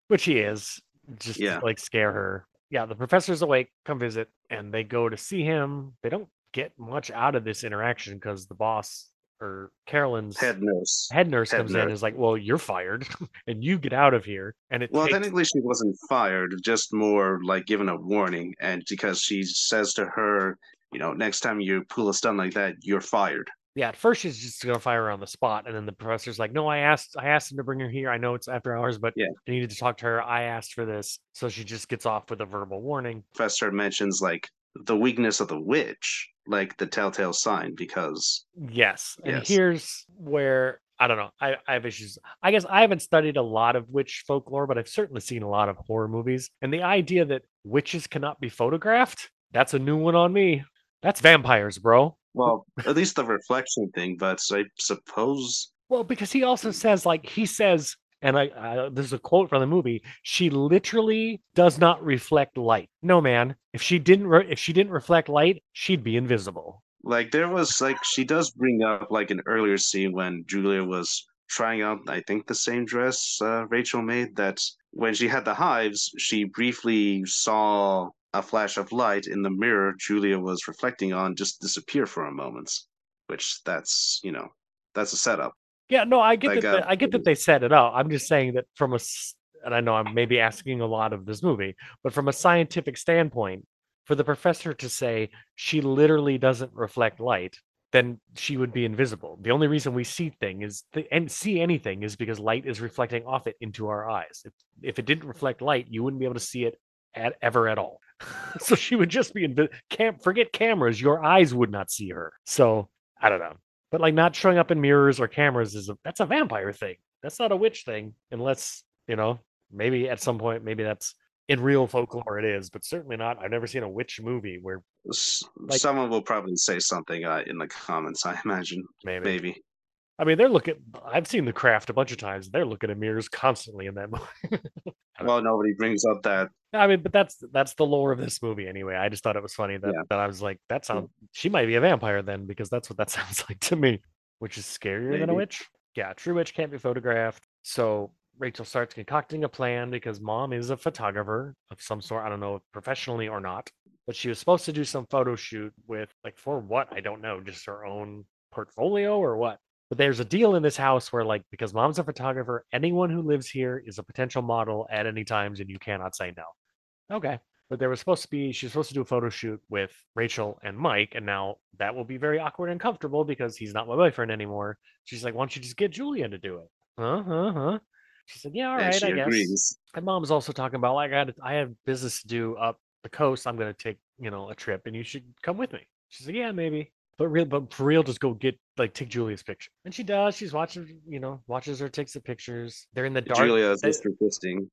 which he is, just yeah. to, like scare her. Yeah, the professor's awake, come visit. And they go to see him. They don't get much out of this interaction because the boss or Carolyn's head nurse head nurse head comes nurse. in and is like, well, you're fired and you get out of here. And it well takes... technically she wasn't fired, just more like given a warning, and because she says to her, you know, next time you pull a stunt like that, you're fired. Yeah, at first she's just gonna fire her on the spot, and then the professor's like, "No, I asked, I asked him to bring her here. I know it's after hours, but yeah. I needed to talk to her. I asked for this." So she just gets off with a verbal warning. Professor mentions like the weakness of the witch, like the telltale sign, because yes, and yes. here's where I don't know. I, I have issues. I guess I haven't studied a lot of witch folklore, but I've certainly seen a lot of horror movies, and the idea that witches cannot be photographed—that's a new one on me. That's vampires, bro. Well, at least the reflection thing, but I suppose... Well, because he also says, like, he says, and I, I this is a quote from the movie, she literally does not reflect light. No, man. If she didn't re- if she didn't reflect light, she'd be invisible. Like, there was, like, she does bring up, like, an earlier scene when Julia was trying out, I think, the same dress uh, Rachel made, that when she had the hives, she briefly saw... a flash of light in the mirror Julia was reflecting on just disappear for a moment, which that's, you know, that's a setup. Yeah, no, I get like, that. They, uh, I get that they set it up. I'm just saying that from a, and I know I'm maybe asking a lot of this movie, but from a scientific standpoint, for the professor to say she literally doesn't reflect light, then she would be invisible. The only reason we see thing is th- and see anything is because light is reflecting off it into our eyes. If, if it didn't reflect light, you wouldn't be able to see it at ever at all. So she would just be in camp. Forget cameras. Your eyes would not see her. So I don't know. But like not showing up in mirrors or cameras is a, that's a vampire thing. That's not a witch thing, unless, you know, maybe at some point, maybe that's in real folklore. It is, but certainly not. I've never seen a witch movie where like, someone will probably say something uh, in the comments. I imagine maybe. maybe. I mean, they're looking. I've seen The Craft a bunch of times. They're looking at mirrors constantly in that movie. Well, nobody brings up that. I mean, but that's that's the lore of this movie anyway. I just thought it was funny that, yeah. that I was like, that sounds. She might be a vampire then, because that's what that sounds like to me, which is scarier Maybe. than a witch. Yeah, true witch can't be photographed. So Rachel starts concocting a plan because Mom is a photographer of some sort. I don't know, professionally or not, but she was supposed to do some photo shoot with, like, for what? I don't know, just her own portfolio or what. But there's a deal in this house where, like, because Mom's a photographer, anyone who lives here is a potential model at any times, and you cannot say no. Okay. But there was supposed to be, she's supposed to do a photo shoot with Rachel and Mike, and now that will be very awkward and uncomfortable because he's not my boyfriend anymore. She's like, why don't you just get Julia to do it? Huh, huh, huh. She said, yeah, all right, I agrees. guess. And Mom's also talking about, like, I, had, I have business to do up the coast. I'm going to take, you know, a trip, and you should come with me. She's like, yeah, maybe. But real, but for real, just go get, like, take Julia's picture. And she does. She's watching, you know, watches her, takes the pictures. They're in the dark. Julia is just resisting.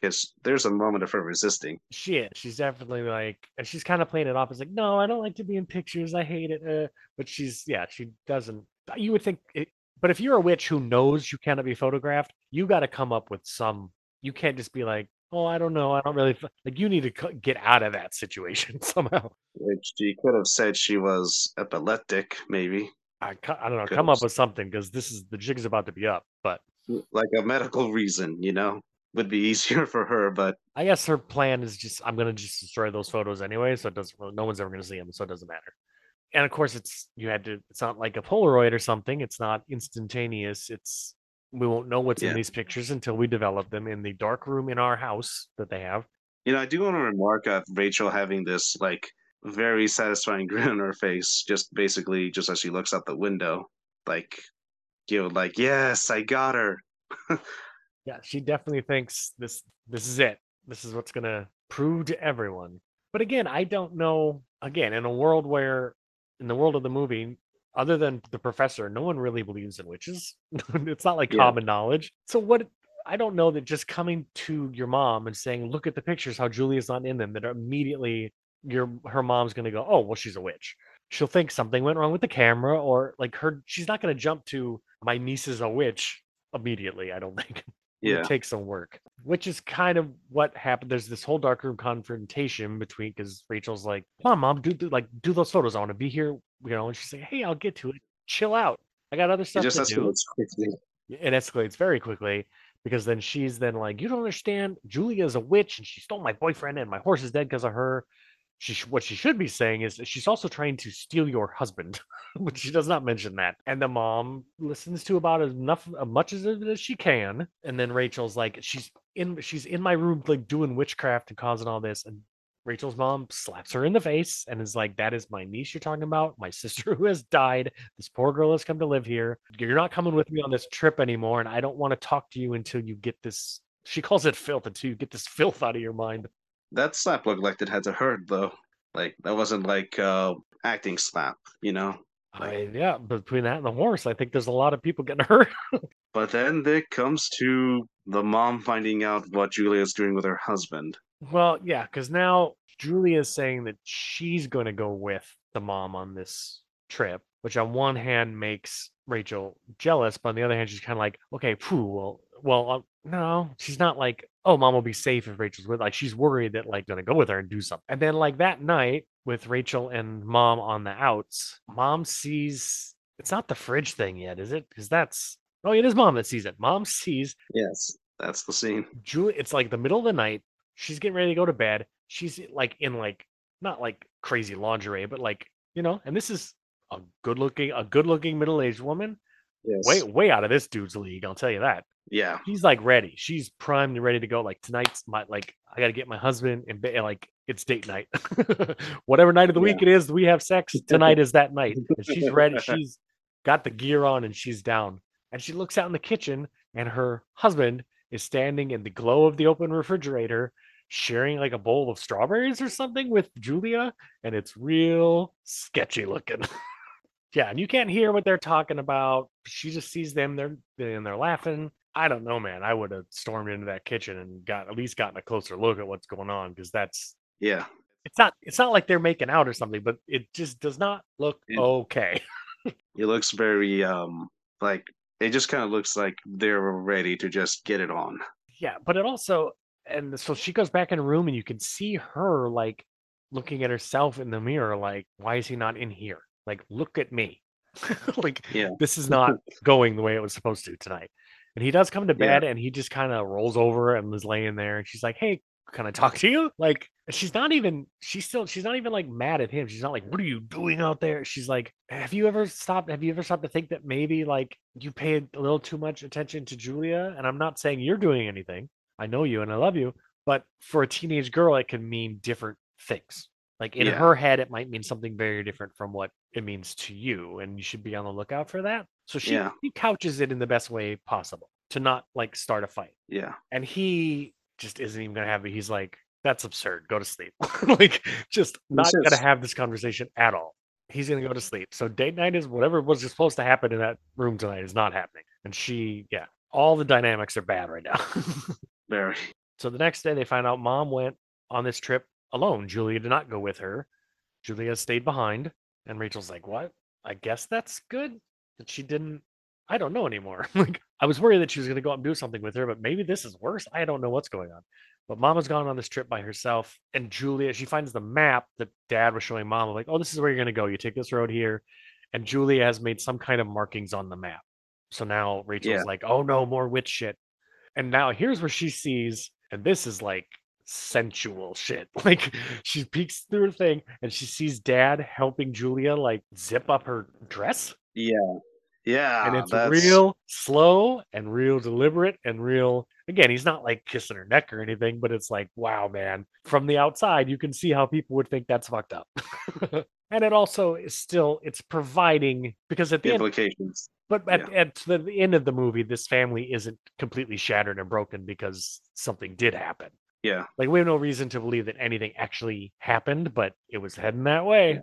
Because there's a moment of her resisting. She is. She's definitely like, and she's kind of playing it off as like, no, I don't like to be in pictures. I hate it. Uh. But she's, yeah, she doesn't. You would think, it, but if you're a witch who knows you cannot be photographed, you got to come up with some, you can't just be like, oh, I don't know. I don't really, like, you need to get out of that situation somehow. Which she could have said she was epileptic, maybe. I, I don't know. Come up with something, because this is, the jig is about to be up, but. Like a medical reason, you know, would be easier for her, but. I guess her plan is just, I'm going to just destroy those photos anyway. So it doesn't, no one's ever going to see them. So it doesn't matter. And of course it's, you had to, it's not like a Polaroid or something. It's not instantaneous. It's. We won't know what's yeah. in these pictures until we develop them in the dark room in our house that they have. You know, I do want to remark on Rachel having this, like, very satisfying grin on her face, just basically just as she looks out the window, like, you know, like, yes, I got her. Yeah, she definitely thinks this, this is it. This is what's going to prove to everyone. But again, I don't know, again, in a world where, in the world of the movie, other than the professor, no one really believes in witches. It's not like yeah. common knowledge. So what, I don't know that just coming to your mom and saying, look at the pictures, how Julia's not in them, that immediately your her mom's going to go, oh, well, she's a witch. She'll think something went wrong with the camera, or like her, she's not going to jump to my niece is a witch immediately. I don't think yeah. It takes some work, which is kind of what happened. There's this whole darkroom confrontation between, because Rachel's like, mom, mom, do, do like do those photos. I want to be here. You know, and she's like, "Hey, I'll get to it. Chill out. I got other stuff it just to do." Quickly. It escalates very quickly, because then she's then like, "You don't understand. Julia is a witch, and she stole my boyfriend, and my horse is dead because of her. she what she should be saying is that she's also trying to steal your husband, but she does not mention that. And the mom listens to about enough, as much as, as she can. And then Rachel's like, she's in, she's in my room, like doing witchcraft and causing all this. And Rachel's mom slaps her in the face and is like, that is my niece you're talking about. My sister who has died. This poor girl has come to live here. You're not coming with me on this trip anymore. And I don't want to talk to you until you get this. She calls it filth, until you get this filth out of your mind. That slap looked like it had to hurt, though. Like, that wasn't like uh, acting slap, you know? Like, I mean, yeah, between that and the horse, I think there's a lot of people getting hurt. But then there comes to the mom finding out what Julia's doing with her husband. Well, yeah, because now Julia's saying that she's going to go with the mom on this trip, which on one hand makes Rachel jealous, but on the other hand, she's kind of like, okay, phew, well, well uh, no, she's not like, oh, mom will be safe if Rachel's with, like, she's worried that, like, gonna go with her and do something. And then, like, that night with Rachel and mom on the outs, mom sees, it's not the fridge thing yet, is it? Because that's, oh, it is mom that sees it. Mom sees. Yes, that's the scene. Julie, it's like the middle of the night. She's getting ready to go to bed. She's like in, like, not like crazy lingerie, but like, you know, and this is a good looking, a good looking middle-aged woman. Yes. Way, way out of this dude's league, I'll tell you that. Yeah. She's like ready. She's primed and ready to go. Like, tonight's my, like, I got to get my husband in bed. Like, it's date night. Whatever night of the yeah. week it is, we have sex. Tonight is that night. And she's ready. She's got the gear on and she's down. And she looks out in the kitchen and her husband is standing in the glow of the open refrigerator, sharing like a bowl of strawberries or something with Julia. And it's real sketchy looking. Yeah, and you can't hear what they're talking about. She just sees them, they're and they're laughing. I don't know, man. I would have stormed into that kitchen and got at least gotten a closer look at what's going on, because that's yeah. It's not it's not like they're making out or something, but it just does not look it, okay. It looks very um like it just kind of looks like they're ready to just get it on. Yeah, but it also, and so she goes back in the room and you can see her like looking at herself in the mirror, like, why is he not in here? Like, look at me. Like, yeah. This is not going the way it was supposed to tonight. And he does come to bed yeah. and he just kind of rolls over and is laying there. And she's like, hey, can I talk to you? Like, she's not even, she's still, she's not even like mad at him. She's not like, what are you doing out there? She's like, have you ever stopped? Have you ever stopped to think that maybe like you paid a little too much attention to Julia? And I'm not saying you're doing anything. I know you and I love you. But for a teenage girl, it can mean different things. Like in yeah. her head, it might mean something very different from what it means to you. And you should be on the lookout for that. So she, yeah. she couches it in the best way possible to not like start a fight. Yeah. And he just isn't even going to have it. He's like, that's absurd. Go to sleep. Like, just not going to have this conversation at all. He's going to go to sleep. So date night is whatever was supposed to happen in that room tonight is not happening. And she, yeah, all the dynamics are bad right now. Very. So the next day they find out mom went on this trip alone. Julia did not go with her. Julia stayed behind. And Rachel's like, what? I guess that's good that she didn't. I don't know anymore. Like, I was worried that she was going to go out and do something with her, but maybe this is worse. I don't know what's going on. But mama's gone on this trip by herself. And Julia, she finds the map that dad was showing mom. Like, oh, this is where you're going to go. You take this road here. And Julia has made some kind of markings on the map. So now Rachel's yeah. like, oh no, more witch shit. And now here's where she sees, and this is like, sensual shit. Like, she peeks through her thing and she sees dad helping Julia like zip up her dress. Yeah. Yeah. And it's that's... real slow and real deliberate and real, again, he's not like kissing her neck or anything, but it's like, wow, man, from the outside, you can see how people would think that's fucked up. And it also is still, it's providing, because at the, the implications. End, but at, yeah. at the end of the movie, this family isn't completely shattered and broken because something did happen. Yeah. Like, we have no reason to believe that anything actually happened, but it was heading that way.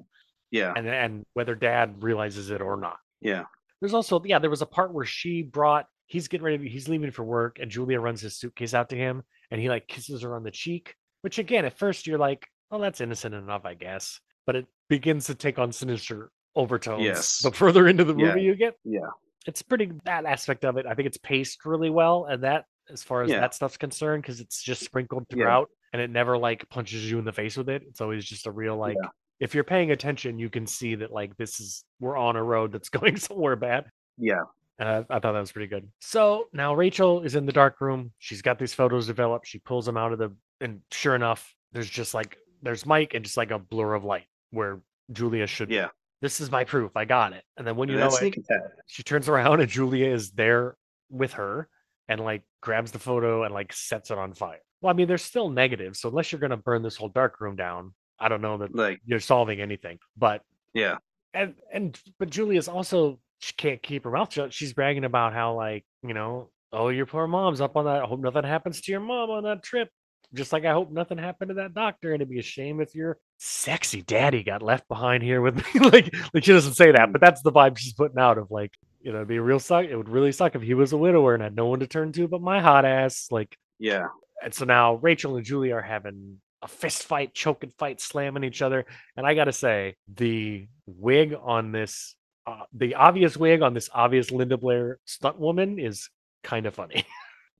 Yeah. yeah. And and whether dad realizes it or not. Yeah. There's also, yeah, there was a part where she brought, he's getting ready, he's leaving for work, and Julia runs his suitcase out to him, and he like kisses her on the cheek, which again, at first you're like, oh, that's innocent enough, I guess. But it begins to take on sinister overtones. Yes. The further into the movie yeah. you get. Yeah. It's pretty, that aspect of it, I think it's paced really well, and that, as far as yeah. that stuff's concerned, because it's just sprinkled throughout yeah. and it never like punches you in the face with it. It's always just a real like, yeah. if you're paying attention, you can see that like this is, we're on a road that's going somewhere bad. Yeah. Uh, I thought that was pretty good. So now Rachel is in the dark room. She's got these photos developed. She pulls them out of the, and sure enough, there's just like there's Mike, and just like a blur of light where Julia should yeah. be. This is my proof. I got it. And then when you and know it, she turns around and Julia is there with her and like grabs the photo and like sets it on fire. Well, I mean, there's still negatives. So unless you're going to burn this whole dark room down, I don't know that like you're solving anything. But yeah. And, and, but Julia's also, she can't keep her mouth shut. She's bragging about how like, you know, oh, your poor mom's up on that. I hope nothing happens to your mom on that trip. Just like I hope nothing happened to that doctor, and it'd be a shame if your sexy daddy got left behind here with me. like, like she doesn't say that, but that's the vibe she's putting out of like, you know, it'd be a real suck. It would really suck if he was a widower and had no one to turn to but my hot ass. Like, yeah. And so now Rachel and Julie are having a fist fight, choking fight, slamming each other. And I gotta say, the wig on this, uh, the obvious wig on this obvious Linda Blair stunt woman is kind of funny.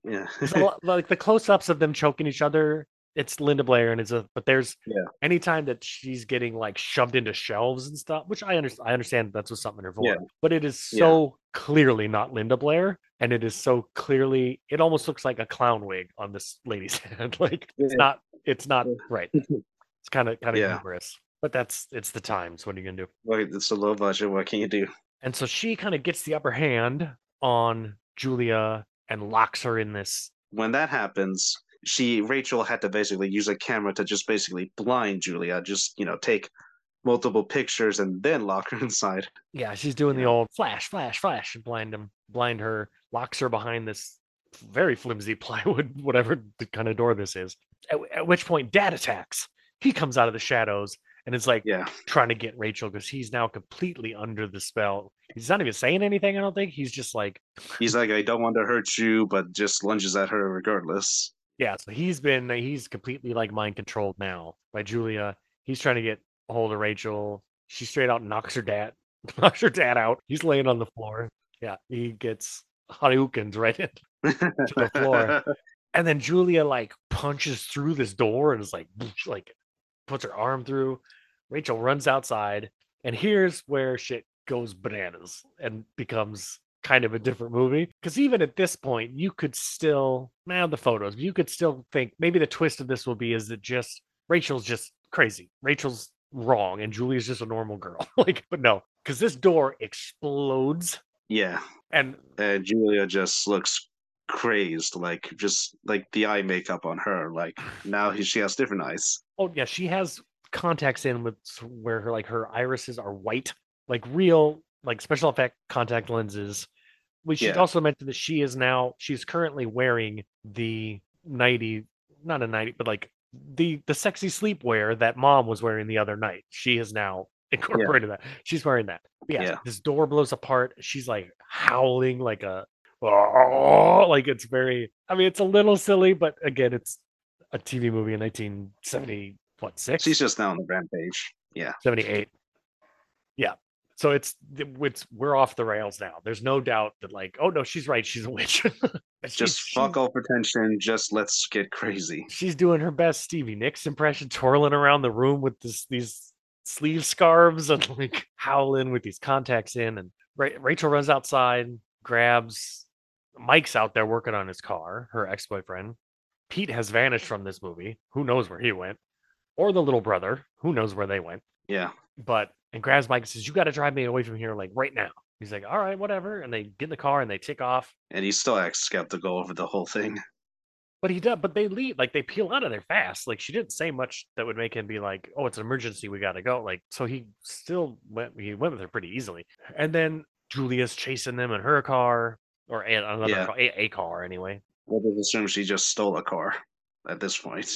Yeah. So, like the close-ups of them choking each other, it's Linda Blair, and it's a but there's yeah. anytime that she's getting like shoved into shelves and stuff, which I understand I understand that's what's something in her voice, yeah. but it is so yeah. clearly not Linda Blair, and it is so clearly it almost looks like a clown wig on this lady's head. like yeah. it's not it's not yeah. right. It's kind of kind of yeah. humorous. But that's it's the times. So what are you gonna do? Well, it's a low budget, what can you do? And so she kind of gets the upper hand on Julia and locks her in this. When that happens, she Rachel had to basically use a camera to just basically blind Julia, just, you know, take multiple pictures and then lock her inside. Yeah, she's doing yeah. the old flash, flash, flash, and blind him, blind her, locks her behind this very flimsy plywood, whatever the kind of door this is. At, at which point, Dad attacks. He comes out of the shadows and is like yeah. trying to get Rachel because he's now completely under the spell. He's not even saying anything, I don't think. He's just like... he's like, I don't want to hurt you, but just lunges at her regardless. Yeah, so he's been... he's completely like mind-controlled now by Julia. He's trying to get a hold of Rachel. She straight out knocks her dad. Knocks her dad out. He's laying on the floor. Yeah, he gets Haryukens right into the floor. And then Julia like punches through this door and is like... like puts her arm through. Rachel runs outside. And here's where shit goes bananas and becomes kind of a different movie, because even at this point you could still now the photos you could still think maybe the twist of this will be is that just Rachel's just crazy, Rachel's wrong, and Julie's just a normal girl. Like, but no, because this door explodes yeah and uh, Julia just looks crazed, like just like the eye makeup on her, like now he, she has different eyes. Oh yeah, she has contacts in with where her like her irises are white, like real, like special effect contact lenses. We should yeah. also mention that she is now, she's currently wearing the nightie, not a nightie, but like the, the sexy sleepwear that Mom was wearing the other night. She has now incorporated yeah. that. She's wearing that. Yeah, yeah. This door blows apart. She's like howling like a, oh, like it's very, I mean, it's a little silly, but again, it's a T V movie in nineteen seventy, what, six? She's just now on the rampage. Yeah. seventy-eight. Yeah. So it's, it's we're off the rails now. There's no doubt that like, oh no, she's right. She's a witch. she's, just fuck all pretension. Just let's get crazy. She's doing her best Stevie Nicks impression, twirling around the room with this, these sleeve scarves and like howling with these contacts in. And Ra- Rachel runs outside, grabs Mike's out there working on his car, her ex-boyfriend. Pete has vanished from this movie. Who knows where he went? Or the little brother. Who knows where they went? Yeah. But... and grabs Mike and says, you got to drive me away from here, like, right now. He's like, all right, whatever. And they get in the car and they take off. And he still acts skeptical over the whole thing. But he does. But they leave. Like, they peel out of there fast. Like, she didn't say much that would make him be like, oh, it's an emergency. We got to go. Like, so he still went. He went with her pretty easily. And then Julia's chasing them in her car. Or a, another yeah. car, a, a car, anyway. Well, they assume she just stole a car at this point.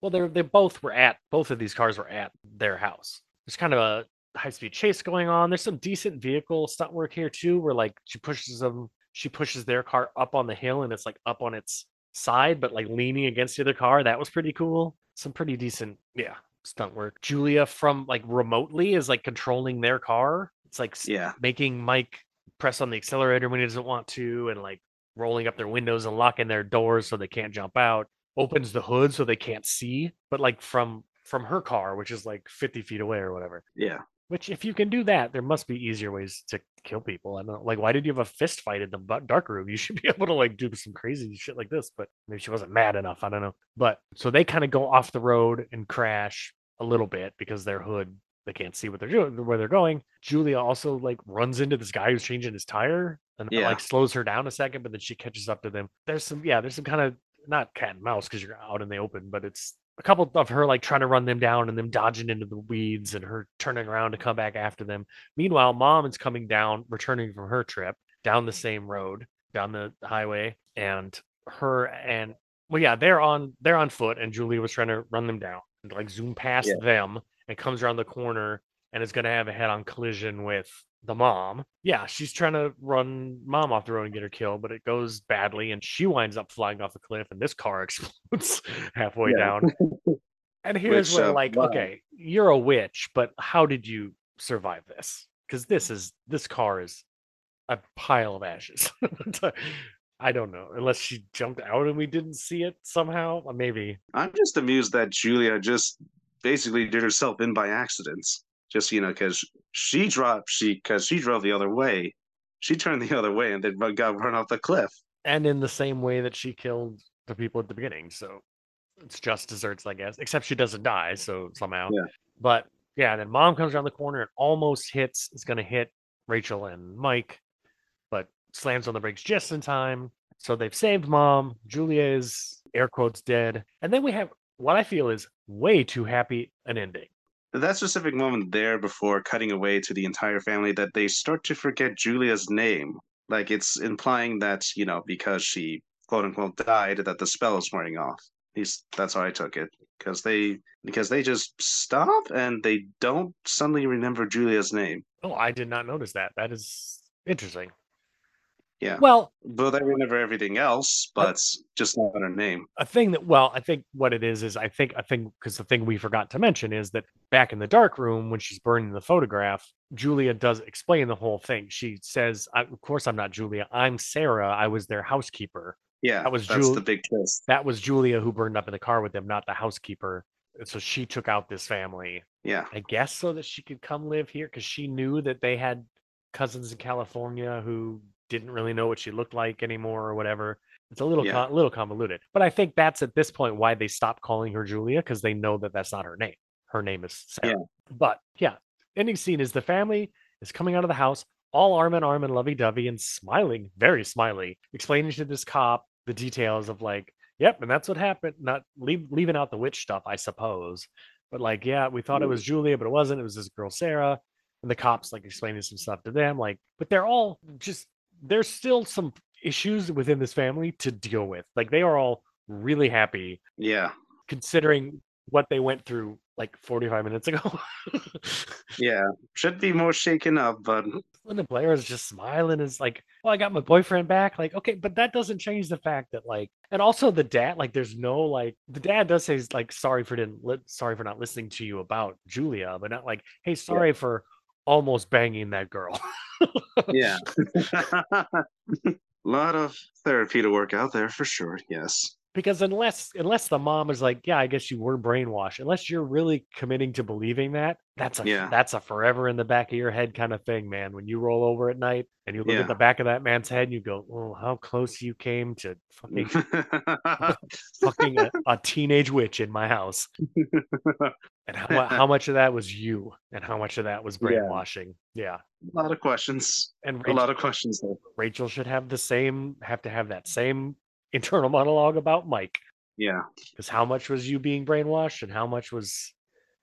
Well, they they both were at, both of these cars were at their house. It's kind of a high-speed chase going on. There's some decent vehicle stunt work here too, where like she pushes them she pushes their car up on the hill and it's like up on its side but like leaning against the other car. That was pretty cool. Some pretty decent yeah stunt work. Julia from like remotely is like controlling their car. It's like yeah making Mike press on the accelerator when he doesn't want to, and like rolling up their windows and locking their doors so they can't jump out. Opens the hood so they can't see, but like from from her car, which is like fifty feet away or whatever. Yeah. Which, if you can do that, there must be easier ways to kill people. I don't know. Like, why did you have a fist fight in the dark room? You should be able to, like, do some crazy shit like this. But maybe she wasn't mad enough. I don't know. But so they kind of go off the road and crash. a little bit because their hood, they can't see what they're doing, where they're going. Julia also like runs into this guy who's changing his tire and yeah. like slows her down a second, but then she catches up to them. There's some, yeah, there's some kind of not cat and mouse because you're out in the open, but it's a couple of her like trying to run them down and them dodging into the weeds and her turning around to come back after them. Meanwhile, Mom is coming down, returning from her trip down the same road, down the highway, and her and well, yeah, they're on they're on foot, and Julia was trying to run them down and like zoom past yeah. them, and comes around the corner and is going to have a head-on collision with the mom. Yeah, she's trying to run Mom off the road and get her killed, but it goes badly, and she winds up flying off a cliff, and this car explodes halfway yeah. down. And here's where, like, wow. okay, you're a witch, but how did you survive this? Because this is this car is a pile of ashes. I don't know, unless she jumped out and we didn't see it somehow. Maybe. I'm just amused that Julia just basically did herself in by accident. Just, you know, because she dropped, she because she drove the other way. She turned the other way and then got run off the cliff. And in the same way that she killed the people at the beginning. So it's just desserts, I guess, except she doesn't die. So somehow. Yeah. But yeah, then Mom comes around the corner and almost hits, is going to hit Rachel and Mike, but slams on the brakes just in time. So they've saved Mom. Julia is air quotes dead. And then we have what I feel is way too happy an ending. That specific moment there before cutting away to the entire family that they start to forget Julia's name. Like, it's implying that, you know, because she quote unquote died, that the spell is wearing off. At least that's how I took it. Because they because they just stop and they don't suddenly remember Julia's name. Oh, I did not notice that. That is interesting. Yeah. Well, but they remember everything else, but a, just not her name. A thing that, well, I think what it is, is I think, I think, because the thing we forgot to mention is that back in the dark room, when she's burning the photograph, Julia does explain the whole thing. She says, I, of course, I'm not Julia. I'm Sarah. I was their housekeeper. Yeah. That was that's Ju- the big twist. That was Julia who burned up in the car with them, not the housekeeper. So she took out this family. Yeah. I guess so that she could come live here because she knew that they had cousins in California who didn't really know what she looked like anymore or whatever. It's a little yeah. con- little convoluted, but I think that's at this point why they stopped calling her Julia, because they know that that's not her name. Her name is Sarah. Yeah. But yeah, ending scene is the family is coming out of the house, all arm in arm and lovey-dovey and smiling, very smiley, explaining to this cop the details of like, yep, and that's what happened. Not leave, leaving out the witch stuff, I suppose. But like, yeah, we thought mm. it was Julia, but it wasn't. It was this girl, Sarah. And the cops like explaining some stuff to them, like, but they're all just, there's still some issues within this family to deal with. Like, they are all really happy. Yeah. Considering what they went through like forty-five minutes ago. Yeah. Should be more shaken up, but Linda Blair is just smiling. Is like, well, I got my boyfriend back. Like, okay, but that doesn't change the fact that like, and also the dad, like there's no, like the dad does say he's like, sorry for didn't, li- sorry for not listening to you about Julia, but not like, hey, sorry yeah. for almost banging that girl. Yeah. A lot of therapy to work out there for sure. Yes. Because unless unless the mom is like, yeah, I guess you were brainwashed, unless you're really committing to believing that, that's a yeah. that's a forever in the back of your head kind of thing, man. When you roll over at night and you look yeah. at the back of that man's head and you go, oh, how close you came to fucking fucking a, a teenage witch in my house. And how, how much of that was you and how much of that was brainwashing? Yeah. yeah. A lot of questions. And Rachel, a lot of questions. Though. Rachel should have the same, have to have that same internal monologue about Mike. Yeah. Because how much was you being brainwashed and how much was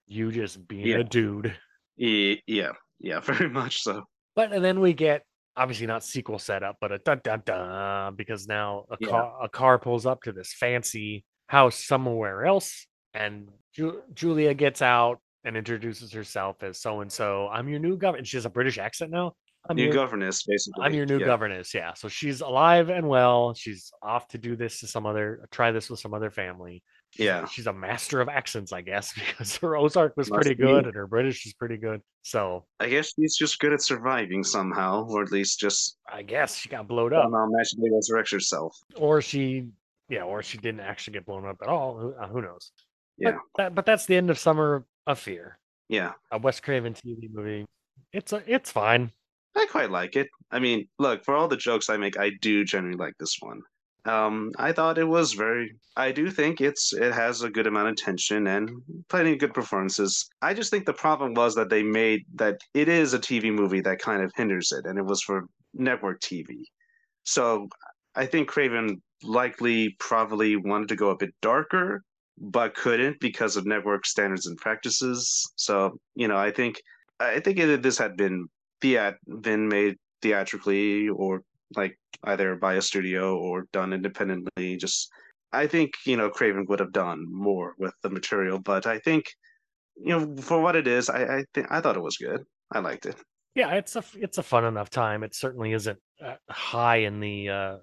you just being yeah. a dude? Yeah. Yeah. Very much so. But, and then we get, obviously not sequel setup, but a dun dun dun, because now a yeah. car, a car pulls up to this fancy house somewhere else. And Ju- Julia gets out and introduces herself as so-and-so. I'm your new governess. She has a British accent now. I'm new your governess, basically. I'm your new yeah. governess, yeah. So she's alive and well. She's off to do this to some other, try this with some other family. She's, yeah. She's a master of accents, I guess, because her Ozark was Must pretty good be. and her British is pretty good. So I guess she's just good at surviving somehow, or at least just... I guess she got blown up. Somehow magically resurrects herself. Or she, yeah, or she didn't actually get blown up at all. Who, uh, who knows? Yeah, but, that, but that's the end of Summer of Fear. Yeah, a Wes Craven T V movie. It's a, it's fine. I quite like it. I mean, look, for all the jokes I make, I do generally like this one. Um, I thought it was very, I do think it's it has a good amount of tension and plenty of good performances. I just think the problem was that they made that it is a T V movie that kind of hinders it, and it was for network T V. So I think Craven likely probably wanted to go a bit darker, but couldn't because of network standards and practices. So, you know, I think I think if this had been theat- been made theatrically or like either by a studio or done independently, just I think, you know, Craven would have done more with the material. But I think, you know, for what it is, I, I think I thought it was good. I liked it. Yeah, it's a it's a fun enough time. It certainly isn't high in the uh,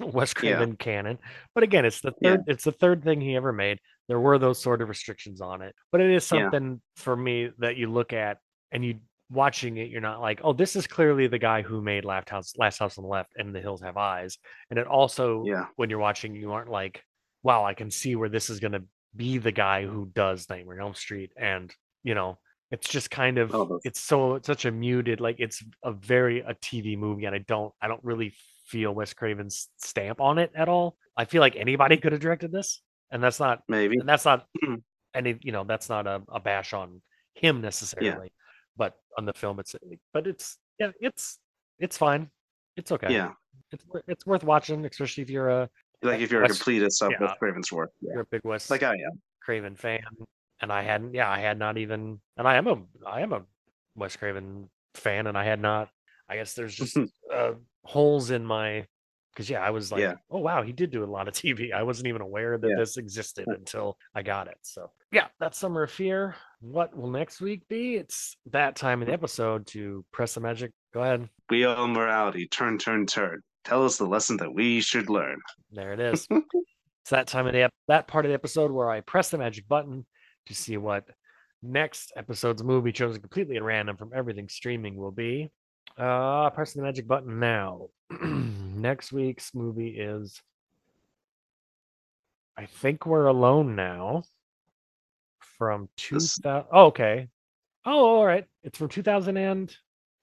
Wes Craven yeah. canon, but again, it's the third yeah. it's the third thing he ever made. There were those sort of restrictions on it, but it is something yeah. for me that you look at and you. Watching it, you're not like, oh, this is clearly the guy who made Last House, Last House on the Left, and The Hills Have Eyes. And it also, yeah. when you're watching, you aren't like, wow, I can see where this is going to be the guy who does Nightmare on Elm Street. And you know, it's just kind of, oh, it's so it's such a muted, like it's a very a T V movie, and I don't, I don't really feel Wes Craven's stamp on it at all. I feel like anybody could have directed this, and that's not maybe, and that's not any, you know, that's not a, a bash on him necessarily. Yeah. But on the film, it's but it's yeah, it's it's fine, it's okay. Yeah, it's it's worth watching, especially if you're a like if you're West, a completist of yeah, Craven's work. Yeah. You're a big Wes like I am Craven fan, and I hadn't yeah I had not even and I am a I am a Wes Craven fan, and I had not I guess there's just uh, holes in my because yeah I was like yeah. oh wow, he did do a lot of T V. I wasn't even aware that yeah. this existed until I got it. So yeah, that's Summer of Fear. What will next week be? It's that time in the episode to press the magic. Go ahead. We owe morality. Turn, turn, turn. Tell us the lesson that we should learn. There it is. It's that time of the ep- that part of the episode where I press the magic button to see what next episode's movie chosen completely at random from everything streaming will be. Uh, pressing the magic button now. Next week's movie is I Think We're Alone Now. From two thousand oh, okay. Oh, all right. It's from two thousand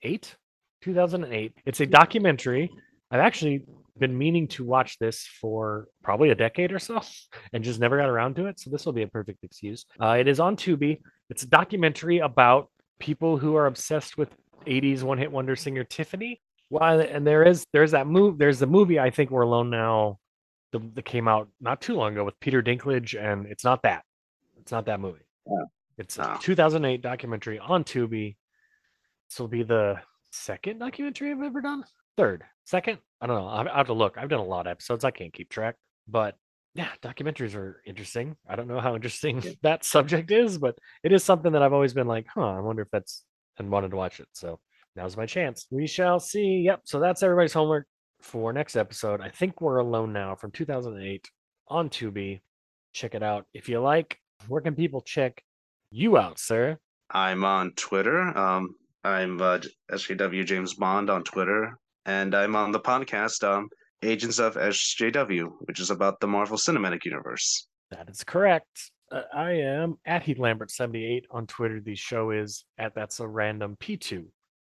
eight two thousand eight It's a documentary. I've actually been meaning to watch this for probably a decade or so and just never got around to it. So this will be a perfect excuse. Uh, it is on Tubi. It's a documentary about people who are obsessed with eighties one-hit wonder singer Tiffany. Well, and there is there's that move. There's the movie I Think We're Alone Now that, that came out not too long ago with Peter Dinklage, and it's not that. It's not that movie. Yeah. It's no. a two thousand eight documentary on Tubi. This will be the second documentary I've ever done. Third, second. I don't know. I have to look. I've done a lot of episodes. I can't keep track. But yeah, documentaries are interesting. I don't know how interesting yeah. that subject is, but it is something that I've always been like, huh, I wonder if that's, and wanted to watch it. So now's my chance. We shall see. Yep. So that's everybody's homework for next episode. I Think We're Alone Now from two thousand eight on Tubi. Check it out if you like. Where can people check you out, sir? I'm on Twitter. Um, I'm uh, S J W James Bond on Twitter. And I'm on the podcast, um, Agents of S J W, which is about the Marvel Cinematic Universe. That is correct. Uh, I am at Heath Lambert seventy-eight on Twitter. The show is at That's So Random P two.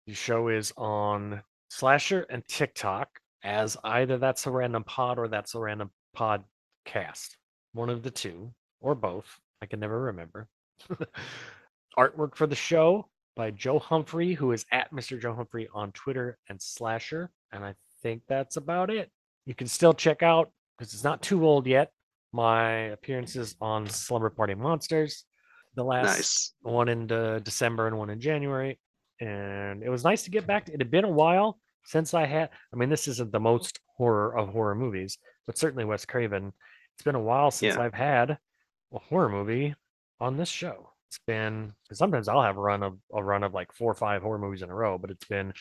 The show is on Slasher and TikTok as either That's So Random Pod or That's So Random Podcast. One of the two, or both. I can never remember. Artwork for the show by Joe Humphrey, who is at Mister Joe Humphrey on Twitter and Slasher. And I think that's about it. You can still check out, because it's not too old yet, my appearances on Slumber Party Monsters, the last nice. one in uh, December and one in January. And it was nice to get back to it. It had been a while since I had, I mean, this isn't the most horror of horror movies, but certainly Wes Craven. It's been a while since yeah. I've had a horror movie on this show. It's been, because sometimes I'll have a run of a run of like four or five horror movies in a row, but it's been,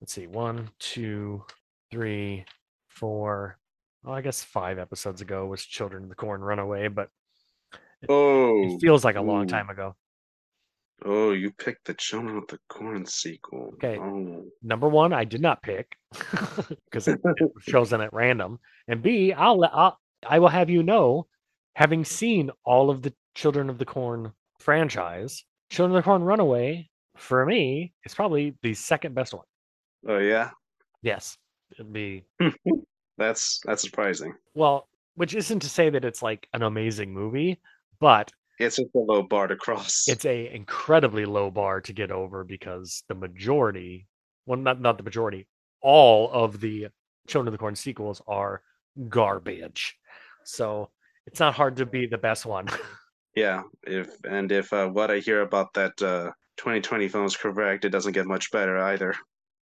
let's see, one, two, three, four. Oh, I guess five episodes ago was Children of the Corn Runaway, but it, oh, it feels like a long ooh. time ago. Oh, you picked the Children of the Corn sequel. Okay, oh. Number one, I did not pick because it, it was chosen at random, and B, I'll let I'll, I will have you know. Having seen all of the Children of the Corn franchise, Children of the Corn Runaway, for me, is probably the second best one. Oh, yeah? Yes. It'd be That's that's surprising. Well, which isn't to say that it's like an amazing movie, but it's just a low bar to cross. It's a incredibly low bar to get over because the majority, well, not not the majority, all of the Children of the Corn sequels are garbage. So it's not hard to be the best one. Yeah, if and if uh, what I hear about that uh, twenty twenty film is correct, it doesn't get much better either.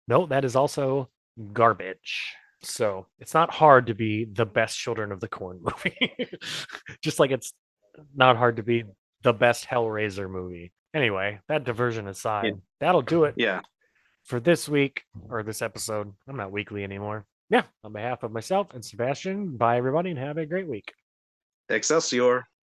No, that is also garbage. So it's not hard to be the best Children of the Corn movie. Just like it's not hard to be the best Hellraiser movie. Anyway, that diversion aside, yeah. That'll do it. Yeah. For this week or this episode. I'm not weekly anymore. Yeah. On behalf of myself and Sebastian, bye everybody and have a great week. Excelsior.